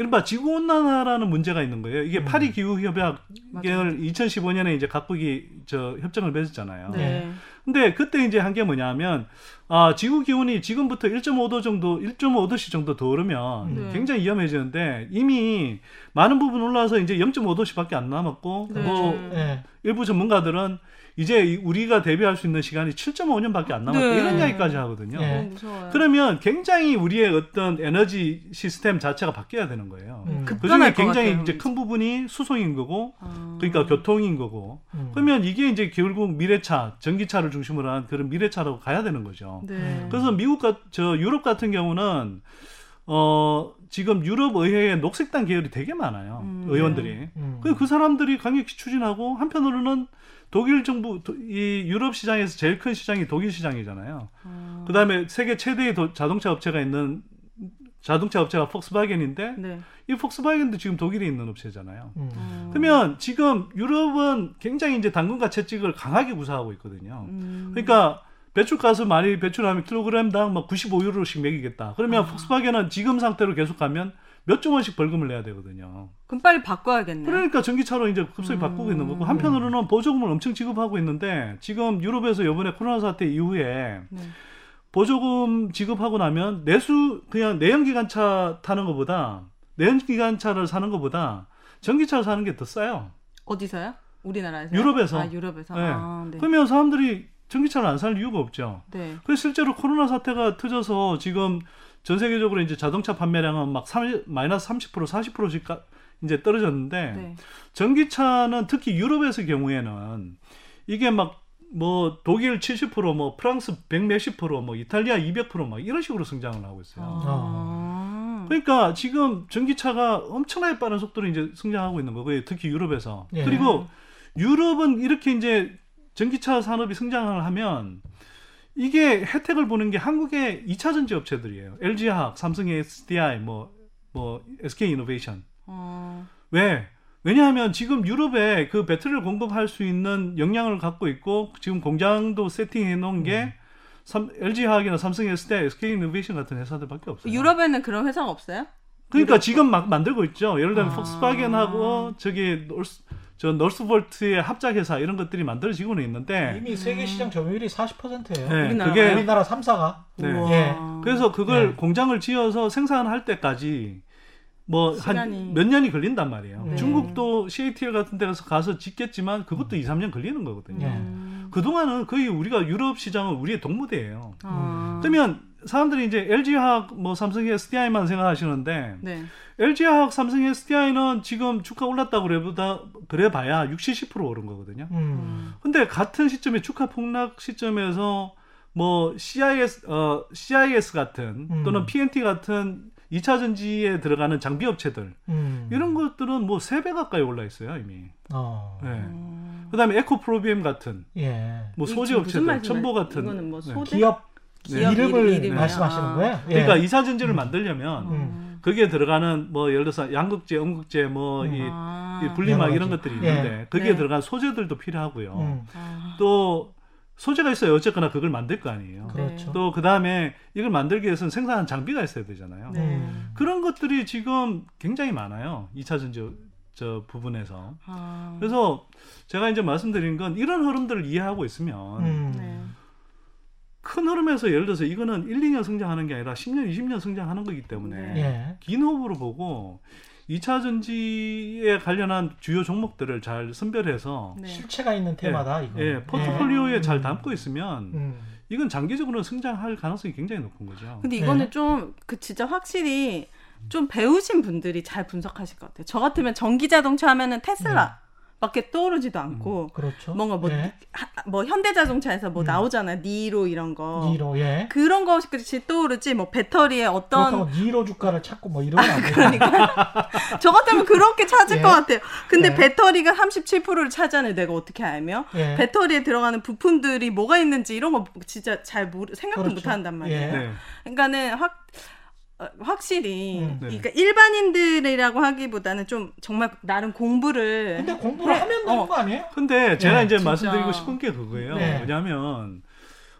이른바 지구온난화라는 문제가 있는 거예요. 이게 파리 기후협약을 2015년에 이제 각국이 협정을 맺었잖아요. 네. 근데 그때 이제 한 게 뭐냐면, 지구 기온이 지금부터 1.5도 정도, 1.5도씩 정도 더 오르면 굉장히 위험해지는데, 이미 많은 부분 올라와서 이제 0.5도씩 밖에 안 남았고, 일부 전문가들은 이제 우리가 대비할 수 있는 시간이 7.5년 밖에 안 남았다. 이런 이야기까지 하거든요. 무서워요. 그러면 굉장히 우리의 어떤 에너지 시스템 자체가 바뀌어야 되는 거예요. 그중에 굉장히 같아요, 이제 큰 부분이 수소인 거고, 그러니까 교통인 거고, 그러면 이게 이제 결국 미래차, 전기차를 중심으로 한 그런 미래차로 가야 되는 거죠. 그래서 유럽 같은 경우는, 지금 유럽 의회에 녹색당 계열이 되게 많아요. 의원들이. 그 사람들이 강력히 추진하고, 한편으로는 독일 정부, 이 유럽 시장에서 제일 큰 시장이 독일 시장이잖아요. 그 다음에 세계 최대의 자동차 업체가 있는, 자동차 업체가 폭스바겐인데, 이 폭스바겐도 지금 독일에 있는 업체잖아요. 그러면 지금 유럽은 굉장히 이제 당근과 채찍을 강하게 구사하고 있거든요. 그러니까 배출가스 많이 배출하면 킬로그램당 막 95유로씩 매기겠다. 그러면 폭스바겐은 지금 상태로 계속 가면 몇 조 원씩 벌금을 내야 되거든요. 그럼 빨리 바꿔야겠네요. 그러니까 전기차로 이제 급속히 바꾸고 있는 거고, 한편으로는 보조금을 엄청 지급하고 있는데, 지금 유럽에서 이번에 코로나 사태 이후에 보조금 지급하고 나면 그냥 내연기관차 타는 것보다, 내연기관차를 사는 것보다 전기차를 사는 게 더 싸요. 어디서요? 우리나라에서? 유럽에서. 유럽에서. 네. 그러면 사람들이 전기차를 안 살 이유가 없죠. 그래서 실제로 코로나 사태가 터져서 지금 전 세계적으로 이제 자동차 판매량은 막 마이너스 30%, 40%씩 이제 떨어졌는데, 전기차는 특히 유럽에서 경우에는 이게 막 뭐 독일 70%, 뭐 프랑스 100몇십%, 뭐 이탈리아 200% 막 이런 식으로 성장을 하고 있어요. 그러니까 지금 전기차가 엄청나게 빠른 속도로 이제 성장하고 있는 거고요. 특히 유럽에서. 그리고 유럽은 이렇게 이제 전기차 산업이 성장을 하면, 이게 혜택을 보는 게 한국의 2차 전지 업체들이에요. LG화학, 삼성SDI, 뭐 SK이노베이션. 왜냐하면 지금 유럽에 그 배터리를 공급할 수 있는 역량을 갖고 있고, 지금 공장도 세팅해 놓은 게 LG화학이나 삼성SDI, SK이노베이션 같은 회사들밖에 없어요. 유럽에는 그런 회사가 없어요? 그러니까 유럽? 지금 막 만들고 있죠. 예를 들면 폭스바겐하고 너스볼트의 합작회사, 이런 것들이 만들어지고는 있는데, 이미 세계 시장 점유율이 40%예요. 그게 우리나라 3사가. 그래서 그걸 공장을 지어서 생산할 때까지 뭐 한 몇 년이 걸린단 말이에요. 중국도 CATL 같은 데서 가서 짓겠지만 그것도 2, 3년 걸리는 거거든요. 그동안은 거의 우리가 유럽 시장은 우리의 동무대예요. 그러면 사람들이 이제 LG화학, 뭐 삼성SDI만 생각하시는데, LG화학, 삼성SDI는 지금 주가 올랐다고 그래봐야 60, 70% 오른 거거든요. 근데 같은 시점에, 주가 폭락 시점에서 뭐 CIS 같은, 또는 PNT 같은 2차 전지에 들어가는 장비 업체들, 이런 것들은 뭐 3배 가까이 올라 있어요, 이미. 그다음에 에코프로비엠 같은, 뭐 소재 업체들, 첨보 같은, 이거는 뭐 소재? 기업 이름을 말씀하시는 거예요? 그러니까 2차 전지를 만들려면 거기에 들어가는 뭐 예를 들어서 양극재, 음극재, 뭐 이 분리막 이런 것들이 있는데, 거기에 들어간 소재들도 필요하고요. 또 소재가 있어야 어쨌거나 그걸 만들 거 아니에요. 또 그 다음에 이걸 만들기 위해서는 생산한 장비가 있어야 되잖아요. 그런 것들이 지금 굉장히 많아요, 2차 전지 부분에서. 그래서 제가 이제 말씀드린 건, 이런 흐름들을 이해하고 있으면 큰 흐름에서, 예를 들어서 이거는 1, 2년 성장하는 게 아니라 10년, 20년 성장하는 거기 때문에 긴 호흡으로 보고 2차 전지에 관련한 주요 종목들을 잘 선별해서 실체가 있는 테마다, 이거 포트폴리오에 잘 담고 있으면 이건 장기적으로 성장할 가능성이 굉장히 높은 거죠. 근데 이거는 좀 진짜 확실히 좀 배우신 분들이 잘 분석하실 것 같아요. 저 같으면 전기자동차 하면은 테슬라, 밖에 떠오르지도 않고 그렇죠. 뭔가 뭐, 예. 뭐 현대자동차에서 뭐 나오잖아요. 니로 이런 거. 니로, 예. 그런 것이 떠오르지 뭐 배터리에 어떤. 그렇다고 니로 주가를 찾고 뭐 이런 거 아니에요. 그러니까. 저 같으면 그렇게 찾을 예. 것 같아요. 근데 예. 배터리가 37%를 차지하는 내가 어떻게 알며? 예. 배터리에 들어가는 부품들이 뭐가 있는지 이런 거 진짜 잘 생각도 그렇죠. 못 한단 말이에요. 예. 네. 그러니까는 확실히 그러니까 일반인들이라고 하기보다는 좀 정말 나름 공부를 근데 공부를 하면 되는 거 아니에요? 근데 제가 이제 진짜. 말씀드리고 싶은 게 그거예요. 네. 뭐냐면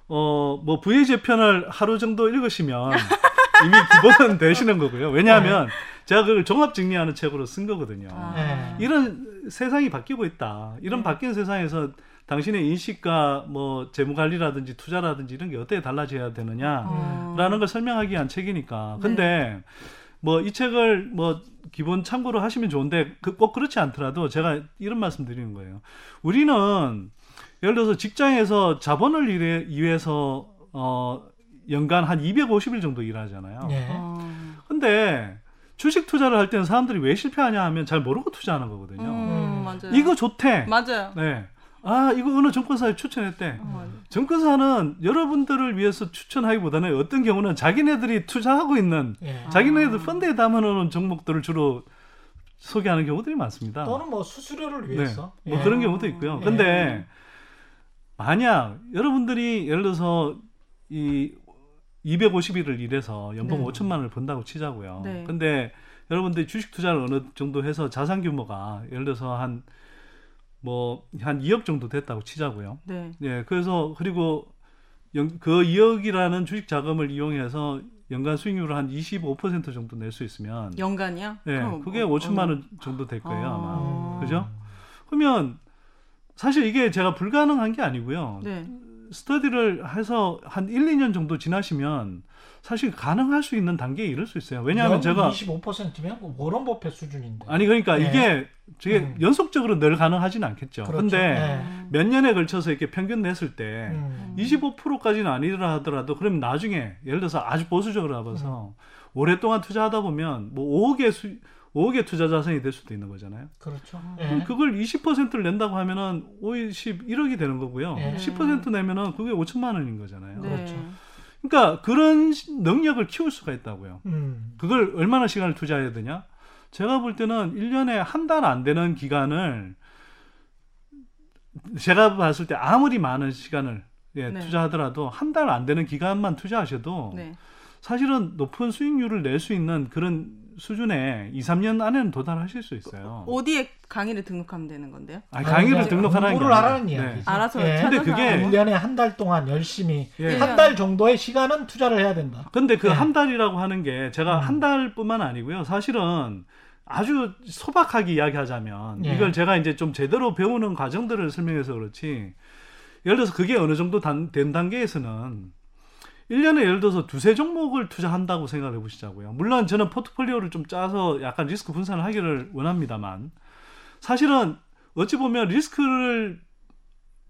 뭐 부의 재편을 하루 정도 읽으시면 이미 기본은 되시는 거고요. 왜냐하면 네. 제가 그걸 종합 정리하는 책으로 쓴 거거든요. 아. 네. 이런 세상이 바뀌고 있다. 이런 바뀐 세상에서 당신의 인식과 뭐 재무 관리라든지 투자라든지 이런 게 어떻게 달라져야 되느냐라는 걸 설명하기 위한 책이니까. 근데 네. 뭐 이 책을 뭐 기본 참고로 하시면 좋은데 꼭 그렇지 않더라도 제가 이런 말씀 드리는 거예요. 우리는 예를 들어서 직장에서 자본을 위해서 연간 한 250일 정도 일하잖아요. 네. 근데 주식 투자를 할 때는 사람들이 왜 실패하냐 하면 잘 모르고 투자하는 거거든요. 맞아요. 이거 좋대. 맞아요. 네. 아, 이거 어느 증권사에 추천했대. 증권사는 여러분들을 위해서 추천하기보다는 어떤 경우는 자기네들이 투자하고 있는 자기네들 펀드에 담아놓은 종목들을 주로 소개하는 경우들이 많습니다. 또는 뭐 수수료를 위해서. 네. 뭐 그런 경우도 있고요. 근데 만약 여러분들이 예를 들어서 이 250일을 일해서 연봉 5천만 원을 번다고 치자고요. 네. 근데 여러분들이 주식 투자를 어느 정도 해서 자산 규모가 예를 들어서 한 2억 정도 됐다고 치자고요. 네. 예, 그래서 그리고 그 2억이라는 주식 자금을 이용해서 연간 수익률을 한 25% 정도 낼 수 있으면 연간이요? 네, 예, 그게 5천만 원 정도 될 거예요, 아마. 그죠? 그러면 사실 이게 제가 불가능한 게 아니고요. 네. 스터디를 해서 한 1, 2년 정도 지나시면 사실 가능할 수 있는 단계에 이를 수 있어요. 왜냐하면 제가 25%면 워런 버핏 수준인데. 아니 그러니까 이게 연속적으로 늘 가능하진 않겠죠. 그런데 그렇죠. 몇 년에 걸쳐서 이렇게 평균 냈을 때 25%까지는 아니라 하더라도 그럼 나중에 예를 들어서 아주 보수적으로 봐서 오랫동안 투자하다 보면 뭐 5억의 투자 자산이 될 수도 있는 거잖아요. 그렇죠. 그럼 그걸 20%를 낸다고 하면은 51억이 되는 거고요. 10% 내면은 그게 5천만 원인 거잖아요. 네. 그렇죠. 그러니까 그런 능력을 키울 수가 있다고요. 그걸 얼마나 시간을 투자해야 되냐? 제가 볼 때는 1년에 한 달 안 되는 기간을 제가 봤을 때 아무리 많은 시간을 투자하더라도 한 달 안 되는 기간만 투자하셔도 사실은 높은 수익률을 낼 수 있는 그런 수준에 2, 3년 안에는 도달하실 수 있어요. 어디에 강의를 등록하면 되는 건데요? 아니, 강의를 등록하라는 게 공부를 하라는 이야기죠. 알아서 찾아서. 근데 그게 1년에 한 달 동안 열심히 한 달 정도의 시간은 투자를 해야 된다. 근데 그 한 달이라고 하는 게 제가 한 달뿐만 아니고요. 사실은 아주 소박하게 이야기하자면 이걸 제가 이제 좀 제대로 배우는 과정들을 설명해서 그렇지 예를 들어서 그게 어느 정도 된 단계에서는 1년에 예를 들어서 두세 종목을 투자한다고 생각을 해보시자고요. 물론 저는 포트폴리오를 좀 짜서 약간 리스크 분산을 하기를 원합니다만 사실은 어찌 보면 리스크를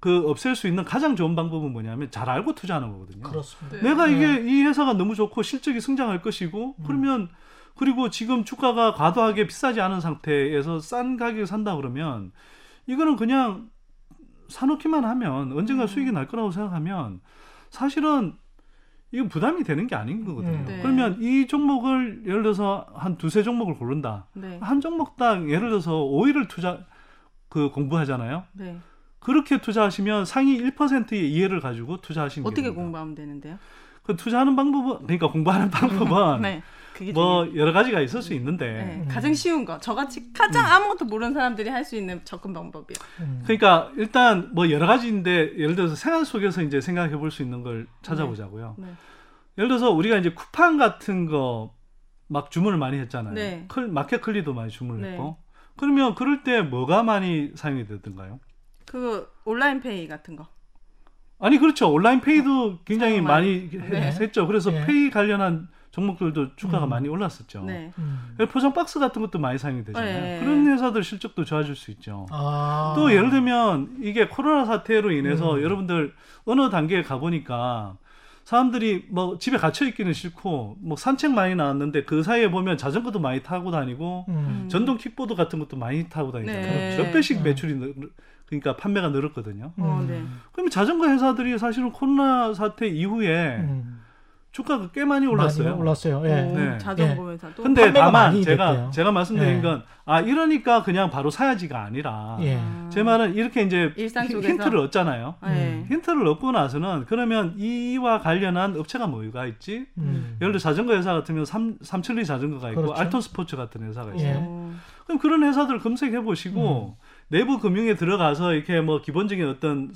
없앨 수 있는 가장 좋은 방법은 뭐냐면 잘 알고 투자하는 거거든요. 그렇습니다. 내가 이게 이 회사가 너무 좋고 실적이 성장할 것이고 그러면 그리고 지금 주가가 과도하게 비싸지 않은 상태에서 싼 가격에 산다 그러면 이거는 그냥 사놓기만 하면 언젠가 수익이 날 거라고 생각하면 사실은 이건 부담이 되는 게 아닌 거거든요. 네. 그러면 이 종목을 예를 들어서 한 두세 종목을 고른다. 네. 한 종목당 예를 들어서 5일을 공부하잖아요. 네. 그렇게 투자하시면 상위 1%의 이해를 가지고 투자하시는 거예요. 어떻게 공부하면 되는데요? 그 투자하는 방법은 그러니까 공부하는 방법은 네. 뭐 여러 가지가 있을 수 있는데 가장 쉬운 거 저같이 가장 아무것도 모르는 사람들이 할 수 있는 접근 방법이요. 그러니까 일단 뭐 여러 가지인데 예를 들어서 생활 속에서 이제 생각해 볼 수 있는 걸 찾아보자고요. 네. 예를 들어서 우리가 이제 쿠팡 같은 거 막 주문을 많이 했잖아요. 네. 마켓 클리도 많이 주문을 했고 그러면 그럴 때 뭐가 많이 사용이 되던가요? 그 온라인 페이 같은 거. 아니 그렇죠. 온라인 페이도 굉장히 많이 했죠. 그래서 페이 관련한 종목들도 주가가 많이 올랐었죠. 네. 포장 박스 같은 것도 많이 사용이 되잖아요. 네. 그런 회사들 실적도 좋아질 수 있죠. 아. 또 예를 들면 이게 코로나 사태로 인해서 여러분들 어느 단계에 가보니까 사람들이 뭐 집에 갇혀 있기는 싫고 뭐 산책 많이 나왔는데 그 사이에 보면 자전거도 많이 타고 다니고 전동 킥보드 같은 것도 많이 타고 다니잖아요. 네. 몇 배씩 매출이 그러니까 판매가 늘었거든요. 네. 그러면 자전거 회사들이 사실은 코로나 사태 이후에 주가가 꽤 많이 올랐어요. 예. 네. 자전거 회사도. 근데 다만 제가 말씀드린 건 이러니까 그냥 바로 사야지가 아니라 제 말은 이렇게 이제 힌트를 얻잖아요. 힌트를 얻고 나서는 그러면 이와 관련한 업체가 뭐가 있지? 예를 들어 자전거 회사 같으면 삼천리 자전거가 있고 알톤스포츠 같은 회사가 있어요. 그럼 그런 회사들을 검색해 보시고 내부 금융에 들어가서 이렇게 뭐 기본적인 어떤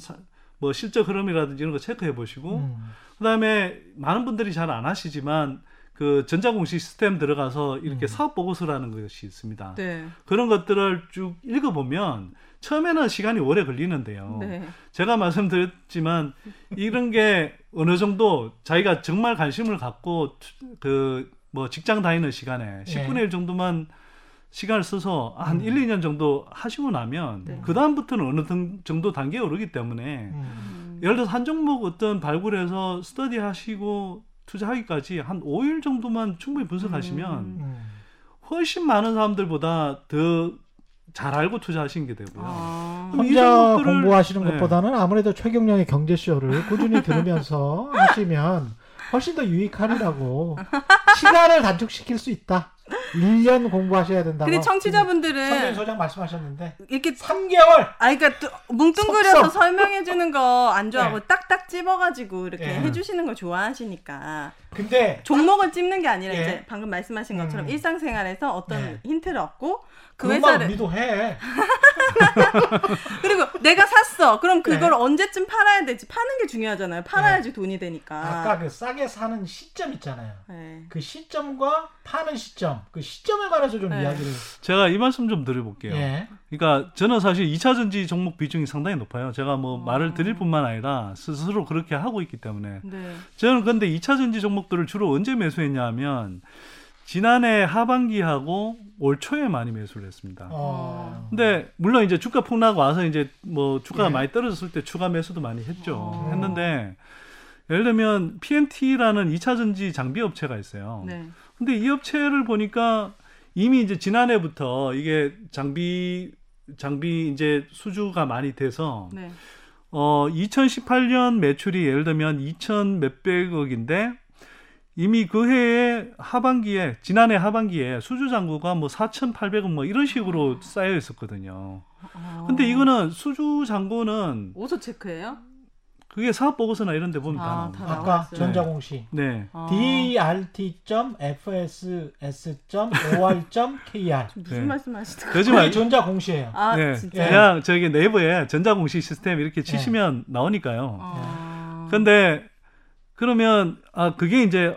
뭐 실적 흐름이라든지 이런 거 체크해 보시고 그다음에 많은 분들이 잘 안 하시지만 그 전자공시 시스템 들어가서 이렇게 사업 보고서라는 것이 있습니다. 네. 그런 것들을 쭉 읽어보면 처음에는 시간이 오래 걸리는데요. 네. 제가 말씀드렸지만 이런 게 어느 정도 자기가 정말 관심을 갖고 그 뭐 직장 다니는 시간에 10분의 1 정도만 시간을 써서 한 1, 2년 정도 하시고 나면 그 다음부터는 어느 정도 단계에 오르기 때문에 예를 들어서 한 종목 어떤 발굴해서 스터디하시고 투자하기까지 한 5일 정도만 충분히 분석하시면 훨씬 많은 사람들보다 더 잘 알고 투자하시는 게 되고요. 혼자 공부하시는 것보다는 아무래도 최경영의 경제쇼를 꾸준히 들으면서 하시면 훨씬 더 유익하리라고. 시간을 단축시킬 수 있다. 1년 공부하셔야 된다고. 근데 청취자분들은 선생님 소장 말씀하셨는데 이렇게 3개월. 아, 그러니까 뭉뚱그려서 설명해 주는 거 안 좋아하고 딱딱 찝어가지고 이렇게 해주시는 걸 좋아하시니까. 근데 종목을 찝는 게 아니라 이제 방금 말씀하신 것처럼 일상생활에서 어떤 힌트를 얻고 그 회사를 우리도 해. 그리고 내가 샀어. 그럼 그걸 언제쯤 팔아야 되지? 파는 게 중요하잖아요. 팔아야지 돈이 되니까. 아까 그 싸게 사는 시점 있잖아요. 그 시점과 파는 시점, 그 시점에 관해서 좀 이야기를. 제가 이 말씀 좀 드려볼게요. 그러니까 저는 사실 2차전지 종목 비중이 상당히 높아요. 제가 뭐 말을 드릴 뿐만 아니라 스스로 그렇게 하고 있기 때문에. 저는 근데 2차전지 종목들을 주로 언제 매수했냐면 지난해 하반기하고 올 초에 많이 매수를 했습니다. 근데 물론 이제 주가 폭락 와서 이제 뭐 주가가 많이 떨어졌을 때 추가 매수도 많이 했죠. 했는데 예를 들면 PNT라는 2차전지 장비 업체가 있어요. 근데 이 업체를 보니까 이미 이제 지난해부터 이게 장비 이제 수주가 많이 돼서 2018년 매출이 예를 들면 2천 몇백억인데 이미 그 해에 하반기에, 지난해 하반기에 수주 잔고가 뭐 4,800억 뭐 이런 식으로 쌓여 있었거든요. 근데 이거는 수주 잔고는 어디서 체크해요? 그게 사업 보고서나 이런 데 보면 다 나와요. 아까 전자공시. 네. drt.fss.or.kr 무슨 말씀하시는 거예요? 그게 전자공시예요. 아, 네. 진짜요? 그냥 저기 네이버에 전자공시 시스템 이렇게 치시면 나오니까요. 근데 그러면 그게 이제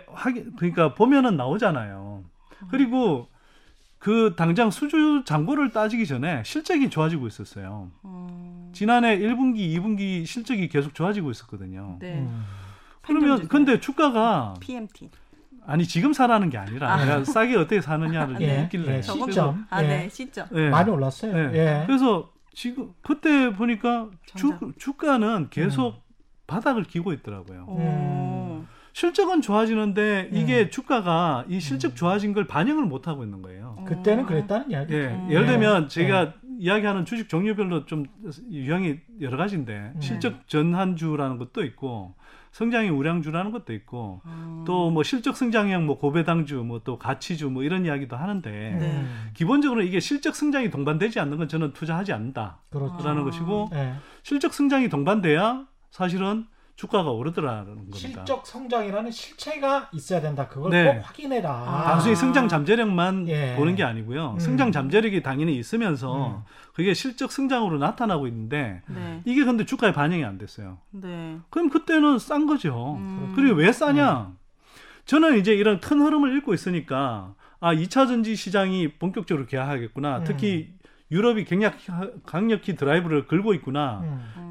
그러니까 보면은 나오잖아요. 그리고 그 당장 수주 잔고를 따지기 전에 실적이 좋아지고 있었어요. 지난해 1분기, 2분기 실적이 계속 좋아지고 있었거든요. 그러면 근데 주가가 PMT 아니 지금 사라는 게 아니라 싸게 어떻게 사느냐를 얘기를 시점. 시점. 많이 올랐어요. 그래서 지금 그때 보니까 주가는 계속 바닥을 기고 있더라고요. 실적은 좋아지는데 이게 주가가 이 실적 좋아진 걸 반영을 못 하고 있는 거예요. 그때는 그랬다는 이야기죠. 예를 들면 제가 이야기하는 주식 종류별로 좀 유형이 여러 가지인데 실적 전환주라는 것도 있고 성장이 우량주라는 것도 있고 또 뭐 실적 성장형 뭐 고배당주 뭐 또 가치주 뭐 이런 이야기도 하는데 기본적으로 이게 실적 성장이 동반되지 않는 건 저는 투자하지 않는다라는 것이고 실적 성장이 동반돼야 사실은 주가가 오르더라는 겁니다. 실적 성장이라는 실체가 있어야 된다. 그걸 꼭 확인해라. 단순히 성장 잠재력만 보는 게 아니고요. 성장 잠재력이 당연히 있으면서 그게 실적 성장으로 나타나고 있는데 이게 근데 주가에 반영이 안 됐어요. 그럼 그때는 싼 거죠. 그리고 왜 싸냐? 저는 이제 이런 큰 흐름을 읽고 있으니까 2차전지 시장이 본격적으로 개화하겠구나. 특히 유럽이 강력히 드라이브를 걸고 있구나.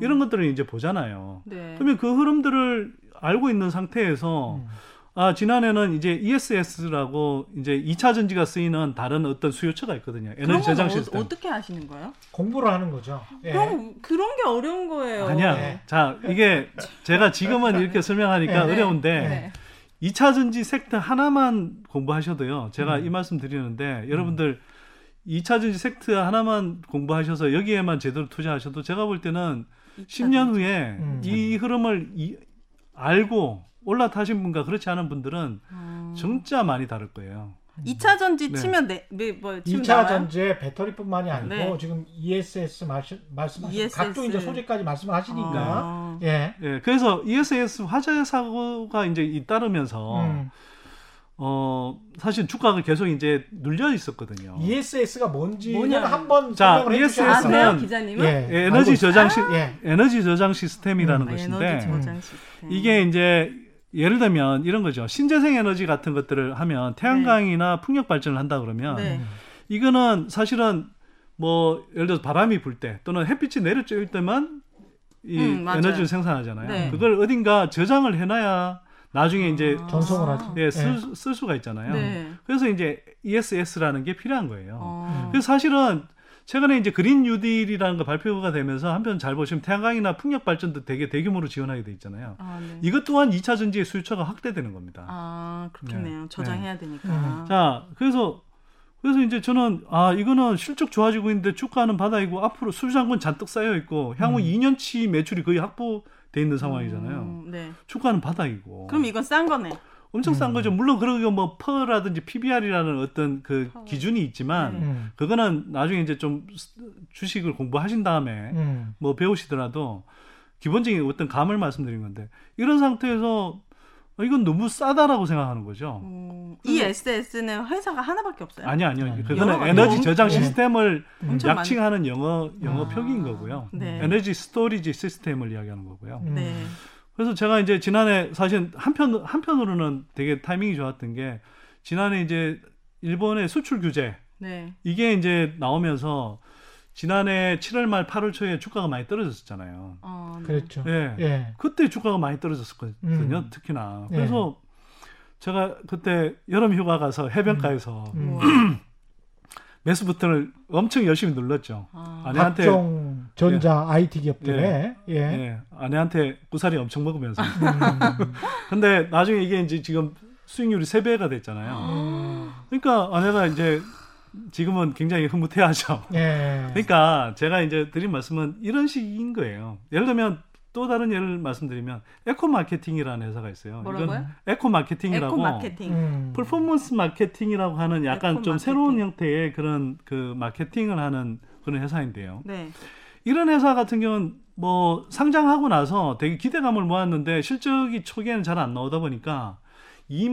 이런 것들을 이제 보잖아요. 그러면 그 흐름들을 알고 있는 상태에서 지난해는 이제 ESS라고 이제 2차 전지가 쓰이는 다른 어떤 수요처가 있거든요. 에너지 저장 시스템. 어떻게 아시는 거예요? 공부를 하는 거죠. 그럼 예. 그런 게 어려운 거예요. 아니야. 네. 자, 이게 제가 지금은 이렇게 설명하니까 네. 어려운데 네. 2차 전지 섹터 하나만 공부하셔도요. 제가 이 말씀 드리는데 여러분들 2차 전지 섹터 하나만 공부하셔서 여기에만 제대로 투자하셔도 제가 볼 때는 10년 후에 이 흐름을 알고 올라타신 분과 그렇지 않은 분들은 진짜 많이 다를 거예요. 2차 전지 네. 치면 치면 2차 나와요? 전지에 배터리뿐만이 아니고 네. 지금 ESS 말씀하신 각종 이제 소재까지 말씀하시니까 예. 예. 그래서 ESS 화재 사고가 이제 따르면서 사실 주가가 계속 이제 눌려 있었거든요. ESS가 뭔지는 한번 설명을 해주세요. ESS는 기자님은 예. 에너지 저장 시스템이라는 것인데 에너지 저장 시스템. 이게 이제 예를 들면 이런 거죠. 신재생 에너지 같은 것들을 하면 태양광이나 네. 풍력 발전을 한다 그러면 네. 이거는 사실은 뭐 예를 들어서 바람이 불 때 또는 햇빛이 내려쬐일 때만 이 에너지를 생산하잖아요. 네. 그걸 어딘가 저장을 해놔야 나중에 이제 전송을 하죠. 예, 쓸 수가 있잖아요. 네. 그래서 이제 ESS라는 게 필요한 거예요. 그래서 사실은 최근에 이제 그린 뉴딜이라는 거 발표가 되면서 한편 잘 보시면 태양광이나 풍력 발전도 되게 대규모로 지원하게 돼 있잖아요. 네. 이것 또한 2차 전지의 수요처가 확대되는 겁니다. 아, 그렇겠네요. 네. 저장해야 네. 되니까. 자, 그래서 이제 저는 이거는 실적 좋아지고 있는데 주가는 바닥이고 앞으로 수장권 잔뜩 쌓여 있고 향후 2년치 매출이 거의 확보돼 있는 상황이잖아요. 네. 주가는 바닥이고. 그럼 이건 싼 거네. 엄청 싼 거죠. 물론 그러고 뭐 퍼라든지 PBR이라는 어떤 그 기준이 있지만 그거는 나중에 이제 좀 주식을 공부하신 다음에 뭐 배우시더라도 기본적인 어떤 감을 말씀드린 건데 이런 상태에서 이건 너무 싸다라고 생각하는 거죠. ESS는 회사가 하나밖에 없어요? 아니요. 그거는 에너지 저장 시스템을 약칭하는 영어 표기인 거고요. 네. 에너지 스토리지 시스템을 이야기하는 거고요. 네. 그래서 제가 이제 지난해 사실 한편으로는 되게 타이밍이 좋았던 게 지난해 이제 일본의 수출 규제 네. 이게 이제 나오면서 지난해 7월 말 8월 초에 주가가 많이 떨어졌었잖아요. 네. 그렇죠. 예. 예. 그때 주가가 많이 떨어졌었거든요. 특히나. 그래서 제가 그때 여름 휴가 가서 해변가에서 매수 버튼을 엄청 열심히 눌렀죠. 아내한테 전자 IT 기업들에 아내한테 구사리 엄청 먹으면서. 근데 나중에 이게 이제 지금 수익률이 3배가 됐잖아요. 그러니까 아내가 이제 지금은 굉장히 흐뭇해하죠. 예. 그러니까 제가 이제 드린 말씀은 이런 식인 거예요. 예를 들면 또 다른 예를 말씀드리면 에코마케팅이라는 회사가 있어요. 뭐라고요? 에코마케팅이라고 퍼포먼스 마케팅이라고 하는 약간 좀 새로운 형태의 그런 그 마케팅을 하는 그런 회사인데요. 네. 이런 회사 같은 경우는 뭐 상장하고 나서 되게 기대감을 모았는데 실적이 초기에는 잘 안 나오다 보니까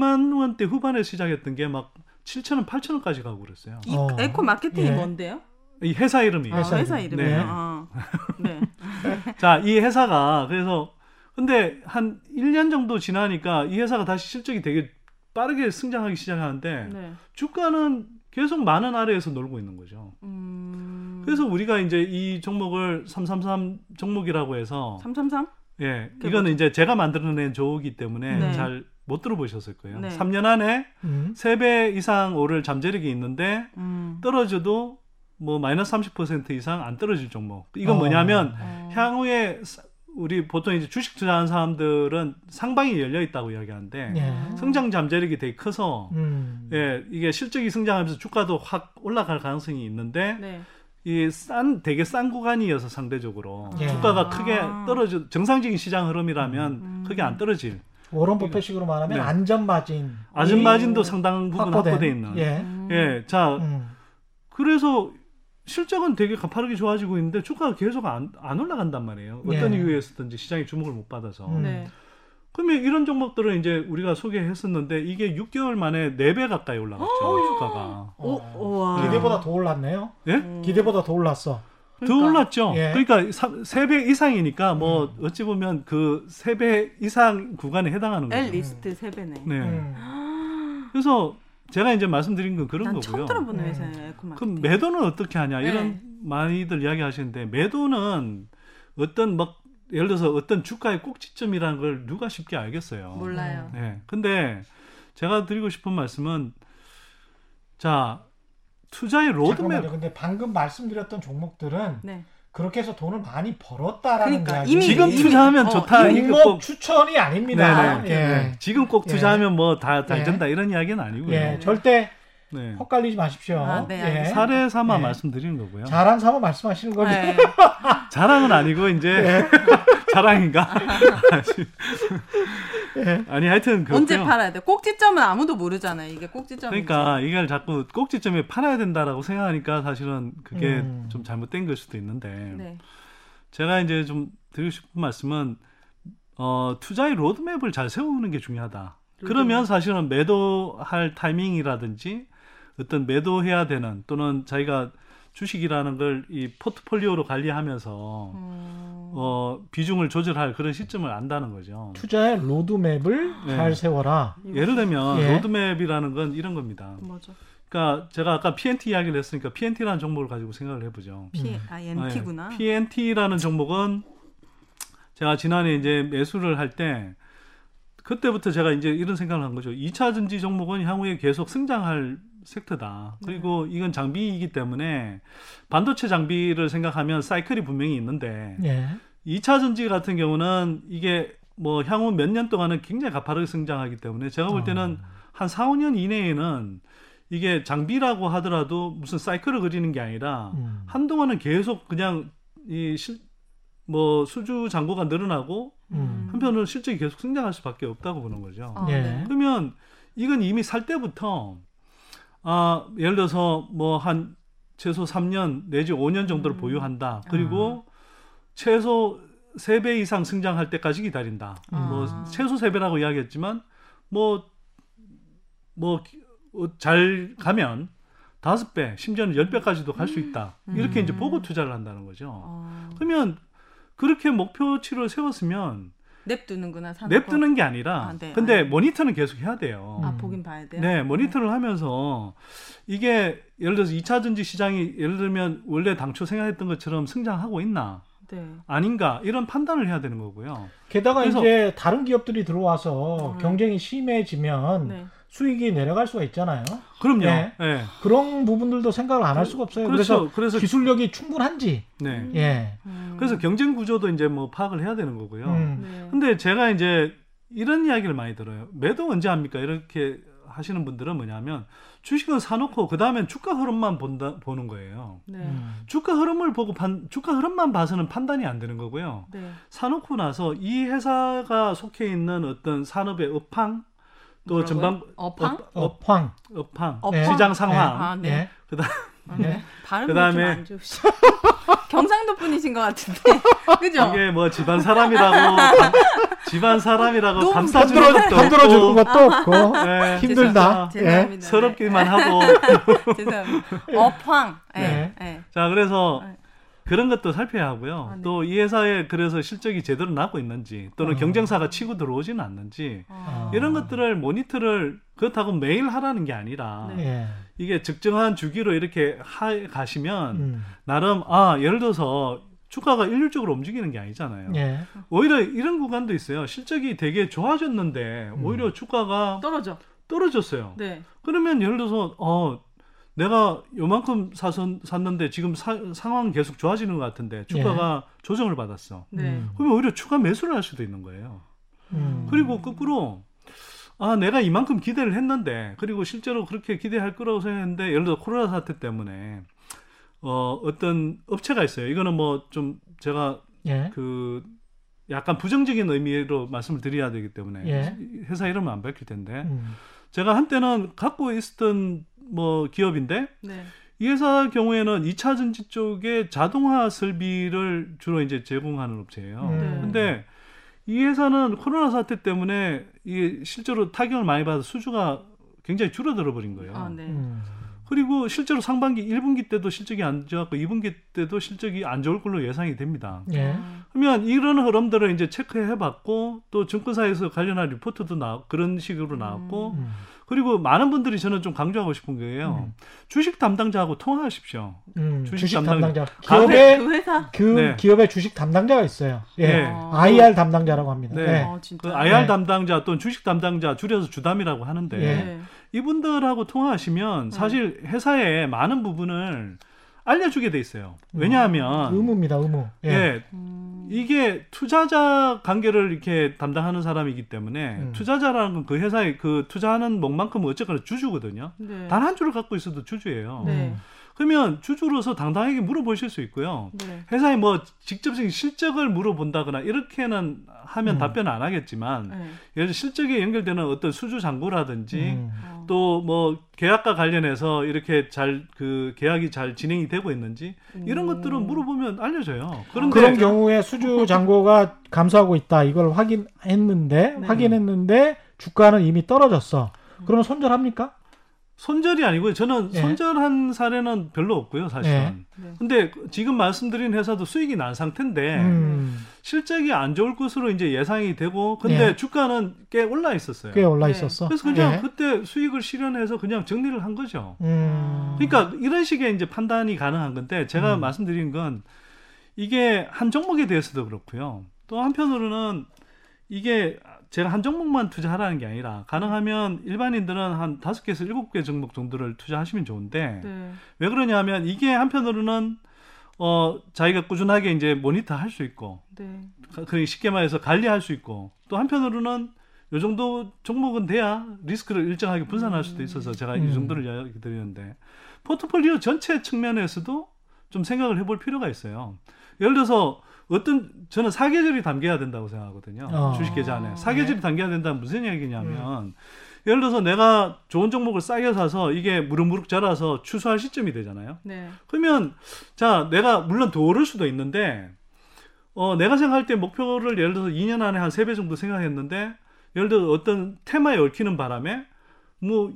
2만 원대 후반에 시작했던 게 막 7,000원, 8,000원까지 가고 그랬어요. 에코마케팅이 예. 뭔데요? 이 회사 이름이에요. 회사 이름이에요. 네. 네. 자, 이 회사가 그래서 근데 한 1년 정도 지나니까 이 회사가 다시 실적이 되게 빠르게 성장하기 시작하는데 네. 주가는 계속 만 원 아래에서 놀고 있는 거죠. 그래서 우리가 이제 이 종목을 333 종목이라고 해서 333? 예. 이거는 뭐죠? 이제 제가 만들어낸 조우기 때문에 네. 잘 못 들어보셨을 거예요. 네. 3년 안에 3배 이상 오를 잠재력이 있는데 떨어져도 뭐 마이너스 30% 이상 안 떨어질 종목. 이건 뭐냐면 향후에 우리 보통 이제 주식 투자하는 사람들은 상방이 열려 있다고 이야기하는데 예. 성장 잠재력이 되게 커서 예, 이게 실적이 성장하면서 주가도 확 올라갈 가능성이 있는데 네. 이 되게 싼 구간이어서 상대적으로 예. 주가가 크게 떨어져 정상적인 시장 흐름이라면 크게 안 떨어질. 워런 버핏식으로 말하면 네. 안전 마진도 상당 부분 확보돼 있는. 예, 자 그래서. 실적은 되게 가파르게 좋아지고 있는데 주가가 계속 안 올라간단 말이에요. 어떤 예. 이유에서든지 시장이 주목을 못 받아서. 그러면 이런 종목들은 이제 우리가 소개했었는데 이게 6개월 만에 4배 가까이 올라갔죠. 주가가. 기대보다 더 올랐네요. 예? 기대보다 더 올랐어. 더 올랐죠. 예. 그러니까 3배 이상이니까 뭐 어찌 보면 그 3배 이상 구간에 해당하는 거죠. L리스트 3배네. 네. 그래서 제가 이제 말씀드린 건 그런 거고요. 처음 들어보는 회사예요. 에코마케팅. 그럼 매도는 어떻게 하냐 이런 많이들 이야기하시는데 매도는 어떤 막 예를 들어서 어떤 주가의 꼭지점이라는 걸 누가 쉽게 알겠어요? 몰라요. 네. 근데 제가 드리고 싶은 말씀은, 자, 투자의 로드맵. 근데 방금 말씀드렸던 종목들은 네. 그렇게 해서 돈을 많이 벌었다라는 거예요. 그러니까 지금 투자하면 좋다. 이거 추천이 아닙니다. 예. 네. 지금 꼭 투자하면 뭐 다 잘 된다 이런 이야기는 아니고요. 예. 절대 네. 헛갈리지 마십시오. 아, 네, 예. 사례 삼아 말씀드리는 거고요. 자랑 삼아 말씀하시는 거죠. 네. 자랑은 아니고 이제 네. 자랑인가? 예. 아니 하여튼 그렇고요. 언제 팔아야 돼? 꼭지점은 아무도 모르잖아요. 이게 꼭지점인지. 그러니까 이걸 자꾸 꼭지점에 팔아야 된다라고 생각하니까 사실은 그게 좀 잘못된 걸 수도 있는데 네. 제가 이제 좀 드리고 싶은 말씀은 투자의 로드맵을 잘 세우는 게 중요하다. 그러면 사실은 매도할 타이밍이라든지 어떤 매도해야 되는 또는 자기가 주식이라는 걸 이 포트폴리오로 관리하면서 비중을 조절할 그런 시점을 안다는 거죠. 투자의 로드맵을 네. 잘 세워라. 예를 들면 로드맵이라는 건 이런 겁니다. 맞아. 그러니까 제가 아까 PNT 이야기를 했으니까 PNT라는 종목을 가지고 생각을 해보죠. PNT구나. 네. PNT라는 종목은 제가 지난해 이제 매수를 할 때 그때부터 제가 이제 이런 생각을 한 거죠. 2차 전지 종목은 향후에 계속 성장할 섹터다. 그리고 이건 장비이기 때문에 반도체 장비를 생각하면 사이클이 분명히 있는데 2차 전지 같은 경우는 이게 뭐 향후 몇 년 동안은 굉장히 가파르게 성장하기 때문에 제가 볼 때는 한 4, 5년 이내에는 이게 장비라고 하더라도 무슨 사이클을 그리는 게 아니라 한동안은 계속 그냥 수주 잔고가 늘어나고 한편으로는 실적이 계속 성장할 수밖에 없다고 보는 거죠. 그러면 이건 이미 살 때부터 예를 들어서 뭐 한 최소 3년 내지 5년 정도를 보유한다. 그리고 최소 3배 이상 성장할 때까지 기다린다. 뭐 최소 3배라고 이야기했지만 잘 가면 5배, 심지어는 10배까지도 갈 수 있다. 이렇게 이제 보고 투자를 한다는 거죠. 그러면 그렇게 목표치를 세웠으면 냅두는구나. 냅두는 게 아니라 근데 모니터는 계속 해야 돼요. 보긴 봐야 돼요? 네. 모니터를 하면서 이게 예를 들어서 2차 전지 시장이 예를 들면 원래 당초 생각했던 것처럼 성장하고 있나 아닌가 이런 판단을 해야 되는 거고요. 게다가 이제 다른 기업들이 들어와서 경쟁이 심해지면 수익이 내려갈 수가 있잖아요. 그럼요. 그런 부분들도 생각을 안 할 수가 없어요. 그렇죠. 그래서 기술력이 충분한지. 네. 그래서 경쟁 구조도 이제 뭐 파악을 해야 되는 거고요. 근데 제가 이제 이런 이야기를 많이 들어요. 매도 언제 합니까? 이렇게 하시는 분들은 뭐냐면 주식은 사놓고 그 다음엔 주가 흐름만 보는 거예요. 주가 흐름을 보고 주가 흐름만 봐서는 판단이 안 되는 거고요. 사놓고 나서 이 회사가 속해 있는 어떤 산업의 업황 또 전반 업황 시장 상황 그다음에 경상도 분이신 것 같은데 그죠? 이게 뭐 집안 사람이라고 감싸주는 것도 없고 힘들다. 죄송합니다. 서럽기만 하고 죄송합니다. 업황 자 그래서 그런 것도 살펴야 하고요. 또 이 회사에 그래서 실적이 제대로 나고 있는지 또는 경쟁사가 치고 들어오지는 않는지 이런 것들을 모니터를 그렇다고 매일 하라는 게 아니라 이게 적정한 주기로 이렇게 가시면 나름 예를 들어서 주가가 일률적으로 움직이는 게 아니잖아요. 오히려 이런 구간도 있어요. 실적이 되게 좋아졌는데 오히려 주가가 떨어졌어요. 그러면 예를 들어서 내가 요만큼 샀는데 지금 상황 계속 좋아지는 것 같은데 주가가 조정을 받았어. 그러면 오히려 추가 매수를 할 수도 있는 거예요. 그리고 거꾸로 내가 이만큼 기대를 했는데 그리고 실제로 그렇게 기대할 거라고 생각했는데 예를 들어 코로나 사태 때문에 어떤 업체가 있어요. 이거는 뭐 좀 제가 그 약간 부정적인 의미로 말씀을 드려야 되기 때문에 회사 이름은 안 밝힐 텐데 제가 한때는 갖고 있었던 뭐 기업인데 이 회사 경우에는 2차 전지 쪽에 자동화 설비를 주로 이제 제공하는 업체예요. 근데 이 회사는 코로나 사태 때문에 이게 실제로 타격을 많이 받아서 수주가 굉장히 줄어들어 버린 거예요. 그리고 실제로 상반기 1분기 때도 실적이 안 좋았고 2분기 때도 실적이 안 좋을 걸로 예상이 됩니다. 그러면 이런 흐름들을 이제 체크해 봤고 또 증권사에서 관련한 리포트도 그런 식으로 나왔고 그리고 많은 분들이 저는 좀 강조하고 싶은 거예요. 주식 담당자하고 통화하십시오. 주식 담당자. 기업의 그 회사. 기업의 주식 담당자가 있어요. 예. 네. IR 담당자라고 합니다. 네. 네. 아, 진짜? 그 IR 담당자 또는 주식 담당자, 줄여서 주담이라고 하는데 네. 이분들하고 통화하시면 사실 회사의 많은 부분을 알려주게 돼 있어요. 왜냐하면 의무입니다, 의무. 예. 예. 이게 투자자 관계를 이렇게 담당하는 사람이기 때문에 투자자라는 건 그 회사에 그 투자하는 목만큼은 어쨌거나 주주거든요. 네. 단 한 주를 갖고 있어도 주주예요. 네. 그러면 주주로서 당당하게 물어보실 수 있고요. 네. 회사의 뭐 직접적인 실적을 물어본다거나 이렇게는 하면 답변 안 하겠지만 네. 예를 들어 실적에 연결되는 어떤 수주 잔고라든지 또 뭐 계약과 관련해서 이렇게 잘 그 계약이 잘 진행이 되고 있는지 이런 것들은 물어보면 알려줘요. 그런데 그런 경우에 수주 잔고가 감소하고 있다 이걸 확인했는데 네. 확인했는데 주가는 이미 떨어졌어. 그러면 손절합니까? 손절이 아니고요. 저는 손절한 사례는 별로 없고요, 사실은. 근데 지금 말씀드린 회사도 수익이 난 상태인데 실적이 안 좋을 것으로 이제 예상이 되고, 근데 주가는 꽤 올라 있었어요. 꽤 올라 있었어. 그래서 그냥 그때 수익을 실현해서 그냥 정리를 한 거죠. 그러니까 이런 식의 이제 판단이 가능한 건데, 제가 말씀드린 건 이게 한 종목에 대해서도 그렇고요. 또 한편으로는 이게 제가 한 종목만 투자하라는 게 아니라 가능하면 일반인들은 한 5개에서 7개 종목 정도를 투자하시면 좋은데 왜 그러냐 하면 이게 한편으로는 자기가 꾸준하게 이제 모니터 할 수 있고 그러니까 쉽게 말해서 관리할 수 있고 또 한편으로는 이 정도 종목은 돼야 리스크를 일정하게 분산할 수도 있어서 제가 이 정도를 이야기 드리는데 포트폴리오 전체 측면에서도 좀 생각을 해볼 필요가 있어요. 예를 들어서 저는 사계절이 담겨야 된다고 생각하거든요. 주식 계좌 안에. 사계절이 담겨야 된다는 무슨 얘기냐면 예를 들어서 내가 좋은 종목을 싸게 사서 이게 무럭무럭 자라서 추수할 시점이 되잖아요. 네. 그러면 자 내가 물론 더 오를 수도 있는데 내가 생각할 때 목표를 예를 들어서 2년 안에 한 3배 정도 생각했는데 예를 들어 어떤 테마에 얽히는 바람에 뭐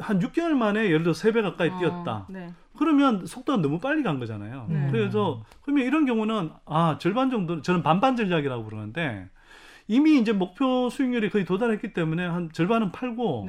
한 6개월 만에 예를 들어 3배 가까이 뛰었다. 네. 그러면 속도가 너무 빨리 간 거잖아요. 그러면 이런 경우는 절반 정도 저는 반반 전략이라고 부르는데 이미 이제 목표 수익률이 거의 도달했기 때문에 한 절반은 팔고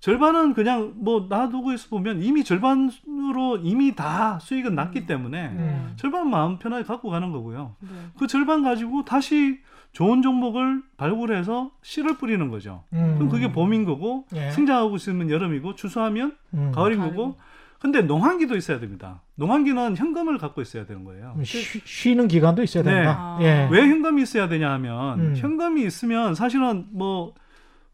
절반은 그냥 뭐 놔두고 있어 보면 이미 절반으로 이미 다 수익은 났기 때문에 절반 마음 편하게 갖고 가는 거고요. 그 절반 가지고 다시 좋은 종목을 발굴해서 씨를 뿌리는 거죠. 그럼 그게 봄인 거고 성장하고 있으면 여름이고 추수하면 가을인 거고 근데 농한기도 있어야 됩니다. 농한기는 현금을 갖고 있어야 되는 거예요. 쉬는 기간도 있어야 된다. 왜 현금이 있어야 되냐 하면 현금이 있으면 사실은 뭐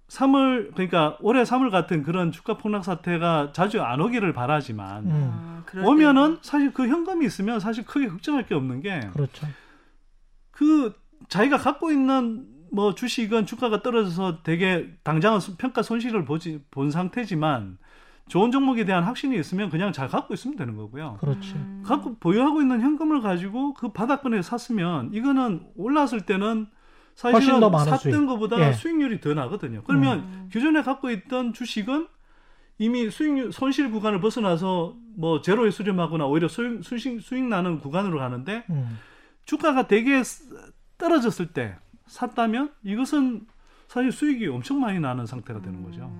3월 그러니까 올해 3월 같은 그런 주가 폭락 사태가 자주 안 오기를 바라지만 오면은 사실 그 현금이 있으면 사실 크게 걱정할 게 없는 게 그렇죠. 그 자기가 갖고 있는 뭐 주식은 주가가 떨어져서 되게 당장은 평가 손실을 본 상태지만 좋은 종목에 대한 확신이 있으면 그냥 잘 갖고 있으면 되는 거고요. 그렇지. 갖고 보유하고 있는 현금을 가지고 그 바닥권에 샀으면 이거는 올랐을 때는 사실은 샀던 것보다 수익률이 더 나거든요. 그러면 기존에 갖고 있던 주식은 이미 수익률 손실 구간을 벗어나서 뭐 제로에 수렴하거나 오히려 수익 나는 구간으로 가는데 주가가 되게 떨어졌을 때 샀다면 이것은 사실 수익이 엄청 많이 나는 상태가 되는 거죠.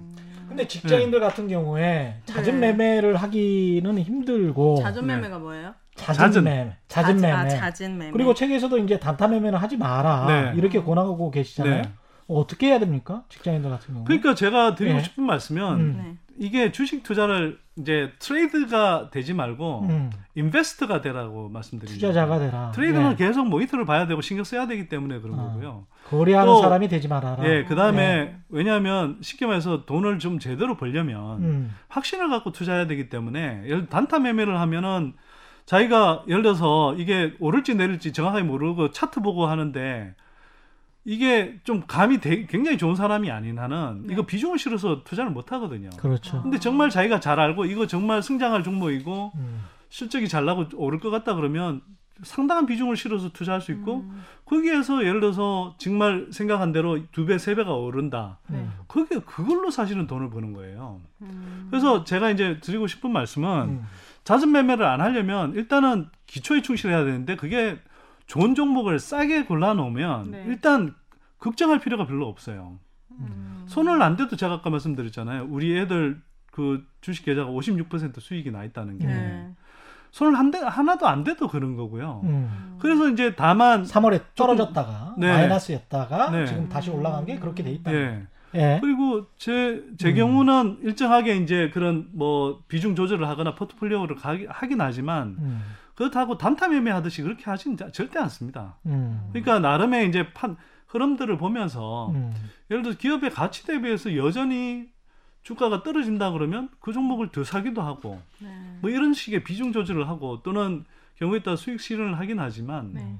근데 직장인들 같은 경우에 잦은 매매를 하기는 힘들고 잦은 매매가 뭐예요? 잦은 매매. 그리고 책에서도 이제 단타 매매는 하지 마라 이렇게 권하고 계시잖아요. 어떻게 해야 됩니까? 직장인들 같은 경우. 그러니까 제가 드리고 싶은 말씀은 이게 주식 투자를 이제 트레이드가 되지 말고 인베스트가 되라고 말씀드립니다. 투자자가 되라. 트레이드는 계속 모니터를 봐야 되고 신경 써야 되기 때문에 그런 거고요. 거래하는 사람이 되지 말아라. 그다음에 왜냐하면 쉽게 말해서 돈을 좀 제대로 벌려면 확신을 갖고 투자해야 되기 때문에 단타 매매를 하면은 자기가 예를 들어서 이게 오를지 내릴지 정확하게 모르고 차트 보고 하는데 이게 좀 감이 굉장히 좋은 사람이 아닌 한은 이거 비중을 실어서 투자를 못 하거든요. 그렇죠. 근데 정말 자기가 잘 알고 이거 정말 성장할 종목이고 실적이 잘 나고 오를 것 같다 그러면 상당한 비중을 실어서 투자할 수 있고 거기에서 예를 들어서 정말 생각한 대로 2배, 3배가 오른다. 그걸로 사실은 돈을 버는 거예요. 그래서 제가 이제 드리고 싶은 말씀은 잦은 매매를 안 하려면 일단은 기초에 충실해야 되는데 그게 좋은 종목을 싸게 골라놓으면 일단 걱정할 필요가 별로 없어요. 손을 안 대도 제가 아까 말씀드렸잖아요. 우리 애들 그 주식 계좌가 56% 수익이 나 있다는 게. 손을 하나도 안 대도 그런 거고요. 그래서 이제 다만 3월에 떨어졌다가 네. 마이너스였다가 네. 지금 다시 올라간 게 그렇게 돼 있다. 네. 예. 그리고 제 경우는 일정하게 이제 그런 뭐 비중 조절을 하거나 포트폴리오를 하긴 하지만 그렇다고 단타 매매하듯이 그렇게 하진 절대 않습니다. 그러니까 나름의 이제 흐름들을 보면서 예를 들어 기업의 가치 대비해서 여전히 주가가 떨어진다 그러면 그 종목을 더 사기도 하고 네. 뭐 이런 식의 비중 조절을 하고 또는 경우에 따라 수익 실현을 하긴 하지만 네.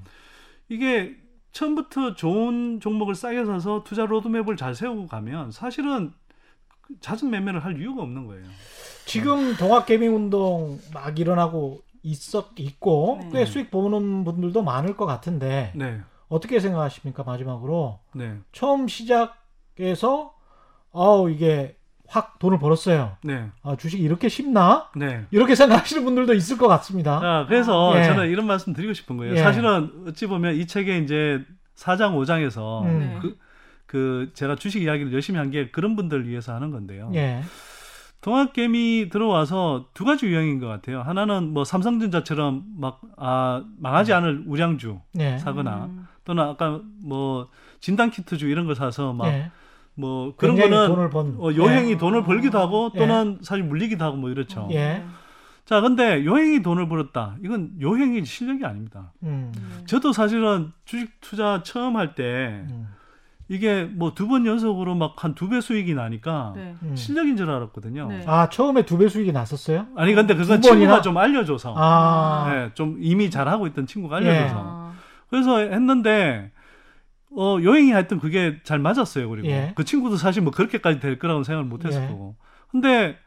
이게 처음부터 좋은 종목을 싸게 사서 투자 로드맵을 잘 세우고 가면 사실은 잦은 매매를 할 이유가 없는 거예요. 지금 동학개미운동 막 일어나고 있고 네. 꽤 수익 보는 분들도 많을 것 같은데 네. 어떻게 생각하십니까? 마지막으로 네. 처음 시작해서 이게 확 돈을 벌었어요. 네. 아, 주식이 이렇게 쉽나? 네. 이렇게 생각하시는 분들도 있을 것 같습니다. 그래서 예. 저는 이런 말씀 드리고 싶은 거예요. 예. 사실은 어찌 보면 이 책에 이제 4장, 5장에서 제가 주식 이야기를 열심히 한 게 그런 분들을 위해서 하는 건데요. 예. 동학개미 들어와서 두 가지 유형인 것 같아요. 하나는 뭐 삼성전자처럼 막 망하지 않을 우량주 예. 사거나 또는 아까 뭐 진단키트주 이런 걸 사서 막 예. 뭐 그런 거는 요행이 예. 돈을 벌기도 하고 또는 예. 사실 물리기도 하고 뭐 이렇죠. 예. 자, 근데 요행이 돈을 벌었다. 이건 요행이 실력이 아닙니다. 저도 사실은 주식 투자 처음 할 때 이게 뭐 두 번 연속으로 막 한 2배 수익이 나니까 네. 실력인 줄 알았거든요. 네. 아, 처음에 2배 수익이 났었어요? 아니, 근데 그건 친구가 좀 알려줘서 네, 좀 이미 잘하고 있던 친구가 알려줘서 예. 그래서 했는데 요행이 하여튼 그게 잘 맞았어요. 그리고 예. 그 친구도 사실 뭐 그렇게까지 될 거라고 생각을 못 했을 거고. 예. 근데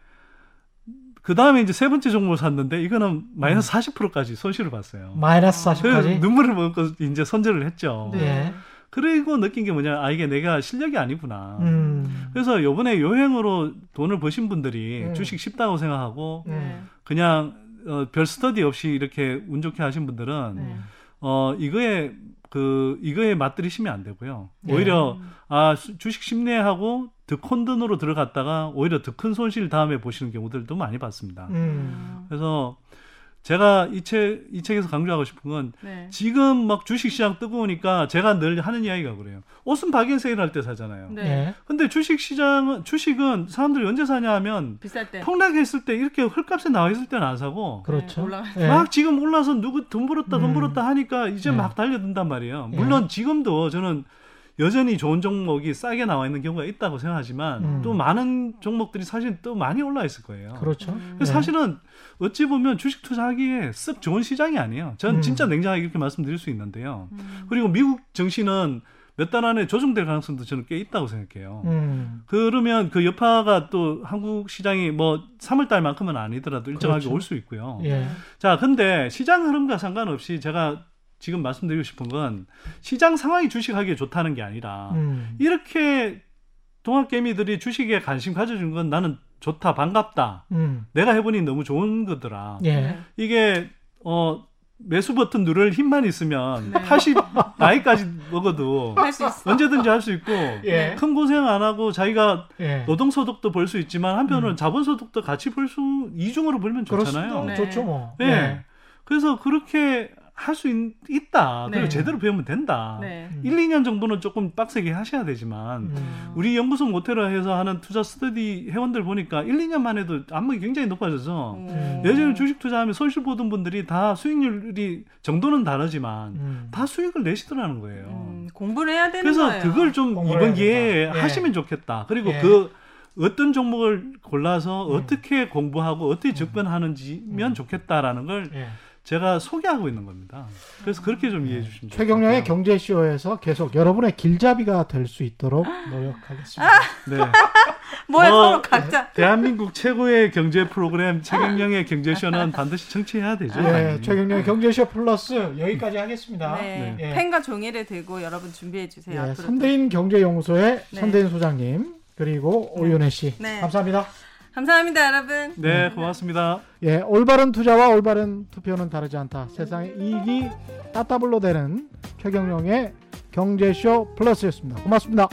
그 다음에 이제 세 번째 종목을 샀는데 이거는 마이너스 40%까지 손실을 봤어요. 마이너스 40%까지? 눈물을 먹고 이제 손절을 했죠. 예. 그리고 느낀 게 뭐냐, 이게 내가 실력이 아니구나. 그래서 요번에 요행으로 돈을 버신 분들이 주식 쉽다고 생각하고 그냥 별 스터디 없이 이렇게 운 좋게 하신 분들은 이거에 맞들이시면 안 되고요. 오히려, 주식 심리하고 더 큰 돈으로 들어갔다가 오히려 더 큰 손실 다음에 보시는 경우들도 많이 봤습니다. 그래서 제가 이 책에서 강조하고 싶은 건 지금 막 주식시장 뜨거우니까 제가 늘 하는 이야기가 그래요. 옷은 박앤 세일 할 때 사잖아요. 네. 근데 주식은 사람들이 언제 사냐 하면 비쌀 때. 폭락했을 때 이렇게 헐값에 나와 있을 때는 안 사고. 그렇죠. 네. 막 지금 올라서 누구 돈 벌었다 하니까 이제 막 달려든단 말이에요. 물론 지금도 저는 여전히 좋은 종목이 싸게 나와 있는 경우가 있다고 생각하지만 또 많은 종목들이 사실 또 많이 올라 있을 거예요. 그렇죠. 그래서 사실은 어찌 보면 주식 투자하기에 썩 좋은 시장이 아니에요. 저는 진짜 냉정하게 이렇게 말씀드릴 수 있는데요. 그리고 미국 증시는 몇 달 안에 조정될 가능성도 저는 꽤 있다고 생각해요. 그러면 그 여파가 또 한국 시장이 뭐 3월달만큼은 아니더라도 일정하게 올 수 있고요. 예. 자, 근데 시장 흐름과 상관없이 제가 지금 말씀드리고 싶은 건 시장 상황이 주식하기에 좋다는 게 아니라 이렇게 동학개미들이 주식에 관심 가져준 건 나는 좋다, 반갑다. 내가 해보니 너무 좋은 거더라. 예. 이게 매수 버튼 누를 힘만 있으면 80 나이까지 먹어도 언제든지 할 수 있고 큰 고생 안 하고 자기가 노동소득도 벌 수 있지만 한편으로는 자본소득도 같이 이중으로 벌면 좋잖아요. 좋죠 뭐. 네. 네. 그래서 그렇게 할 수 있다. 그리고 제대로 배우면 된다. 1-2년 정도는 조금 빡세게 하셔야 되지만 우리 연구소 모태라에서 하는 투자 스터디 회원들 보니까 1-2년만 해도 안목이 굉장히 높아져서 예전에 주식 투자하면 손실 보던 분들이 다 수익률이 정도는 다르지만 다 수익을 내시더라는 거예요. 공부를 해야 되는 그래서 거예요. 그래서 그걸 좀 이번 기회에 하시면 좋겠다. 그리고 그 어떤 종목을 골라서 어떻게 공부하고 어떻게 접근하는지면 좋겠다라는 걸 제가 소개하고 있는 겁니다. 그래서 그렇게 좀 이해해 주시면 좋겠습니다. 최경량의 경제쇼에서 계속 여러분의 길잡이가 될 수 있도록 노력하겠습니다. 네. 뭐야, 서로 각자. 대한민국 최고의 경제 프로그램 최경량의 경제쇼는 반드시 청취해야 되죠. 네, 최경량의 경제쇼 플러스 여기까지 하겠습니다. 네. 네. 펜과 종이를 들고 여러분 준비해 주세요. 네, 선대인 경제연구소의 선대인 소장님 그리고 오윤혜 씨. 네. 감사합니다. 감사합니다, 여러분. 네, 고맙습니다. 예, 올바른 투자와 올바른 투표는 다르지 않다. 세상의 이익이 따따블로 되는 최경영의 경제쇼 플러스였습니다. 고맙습니다.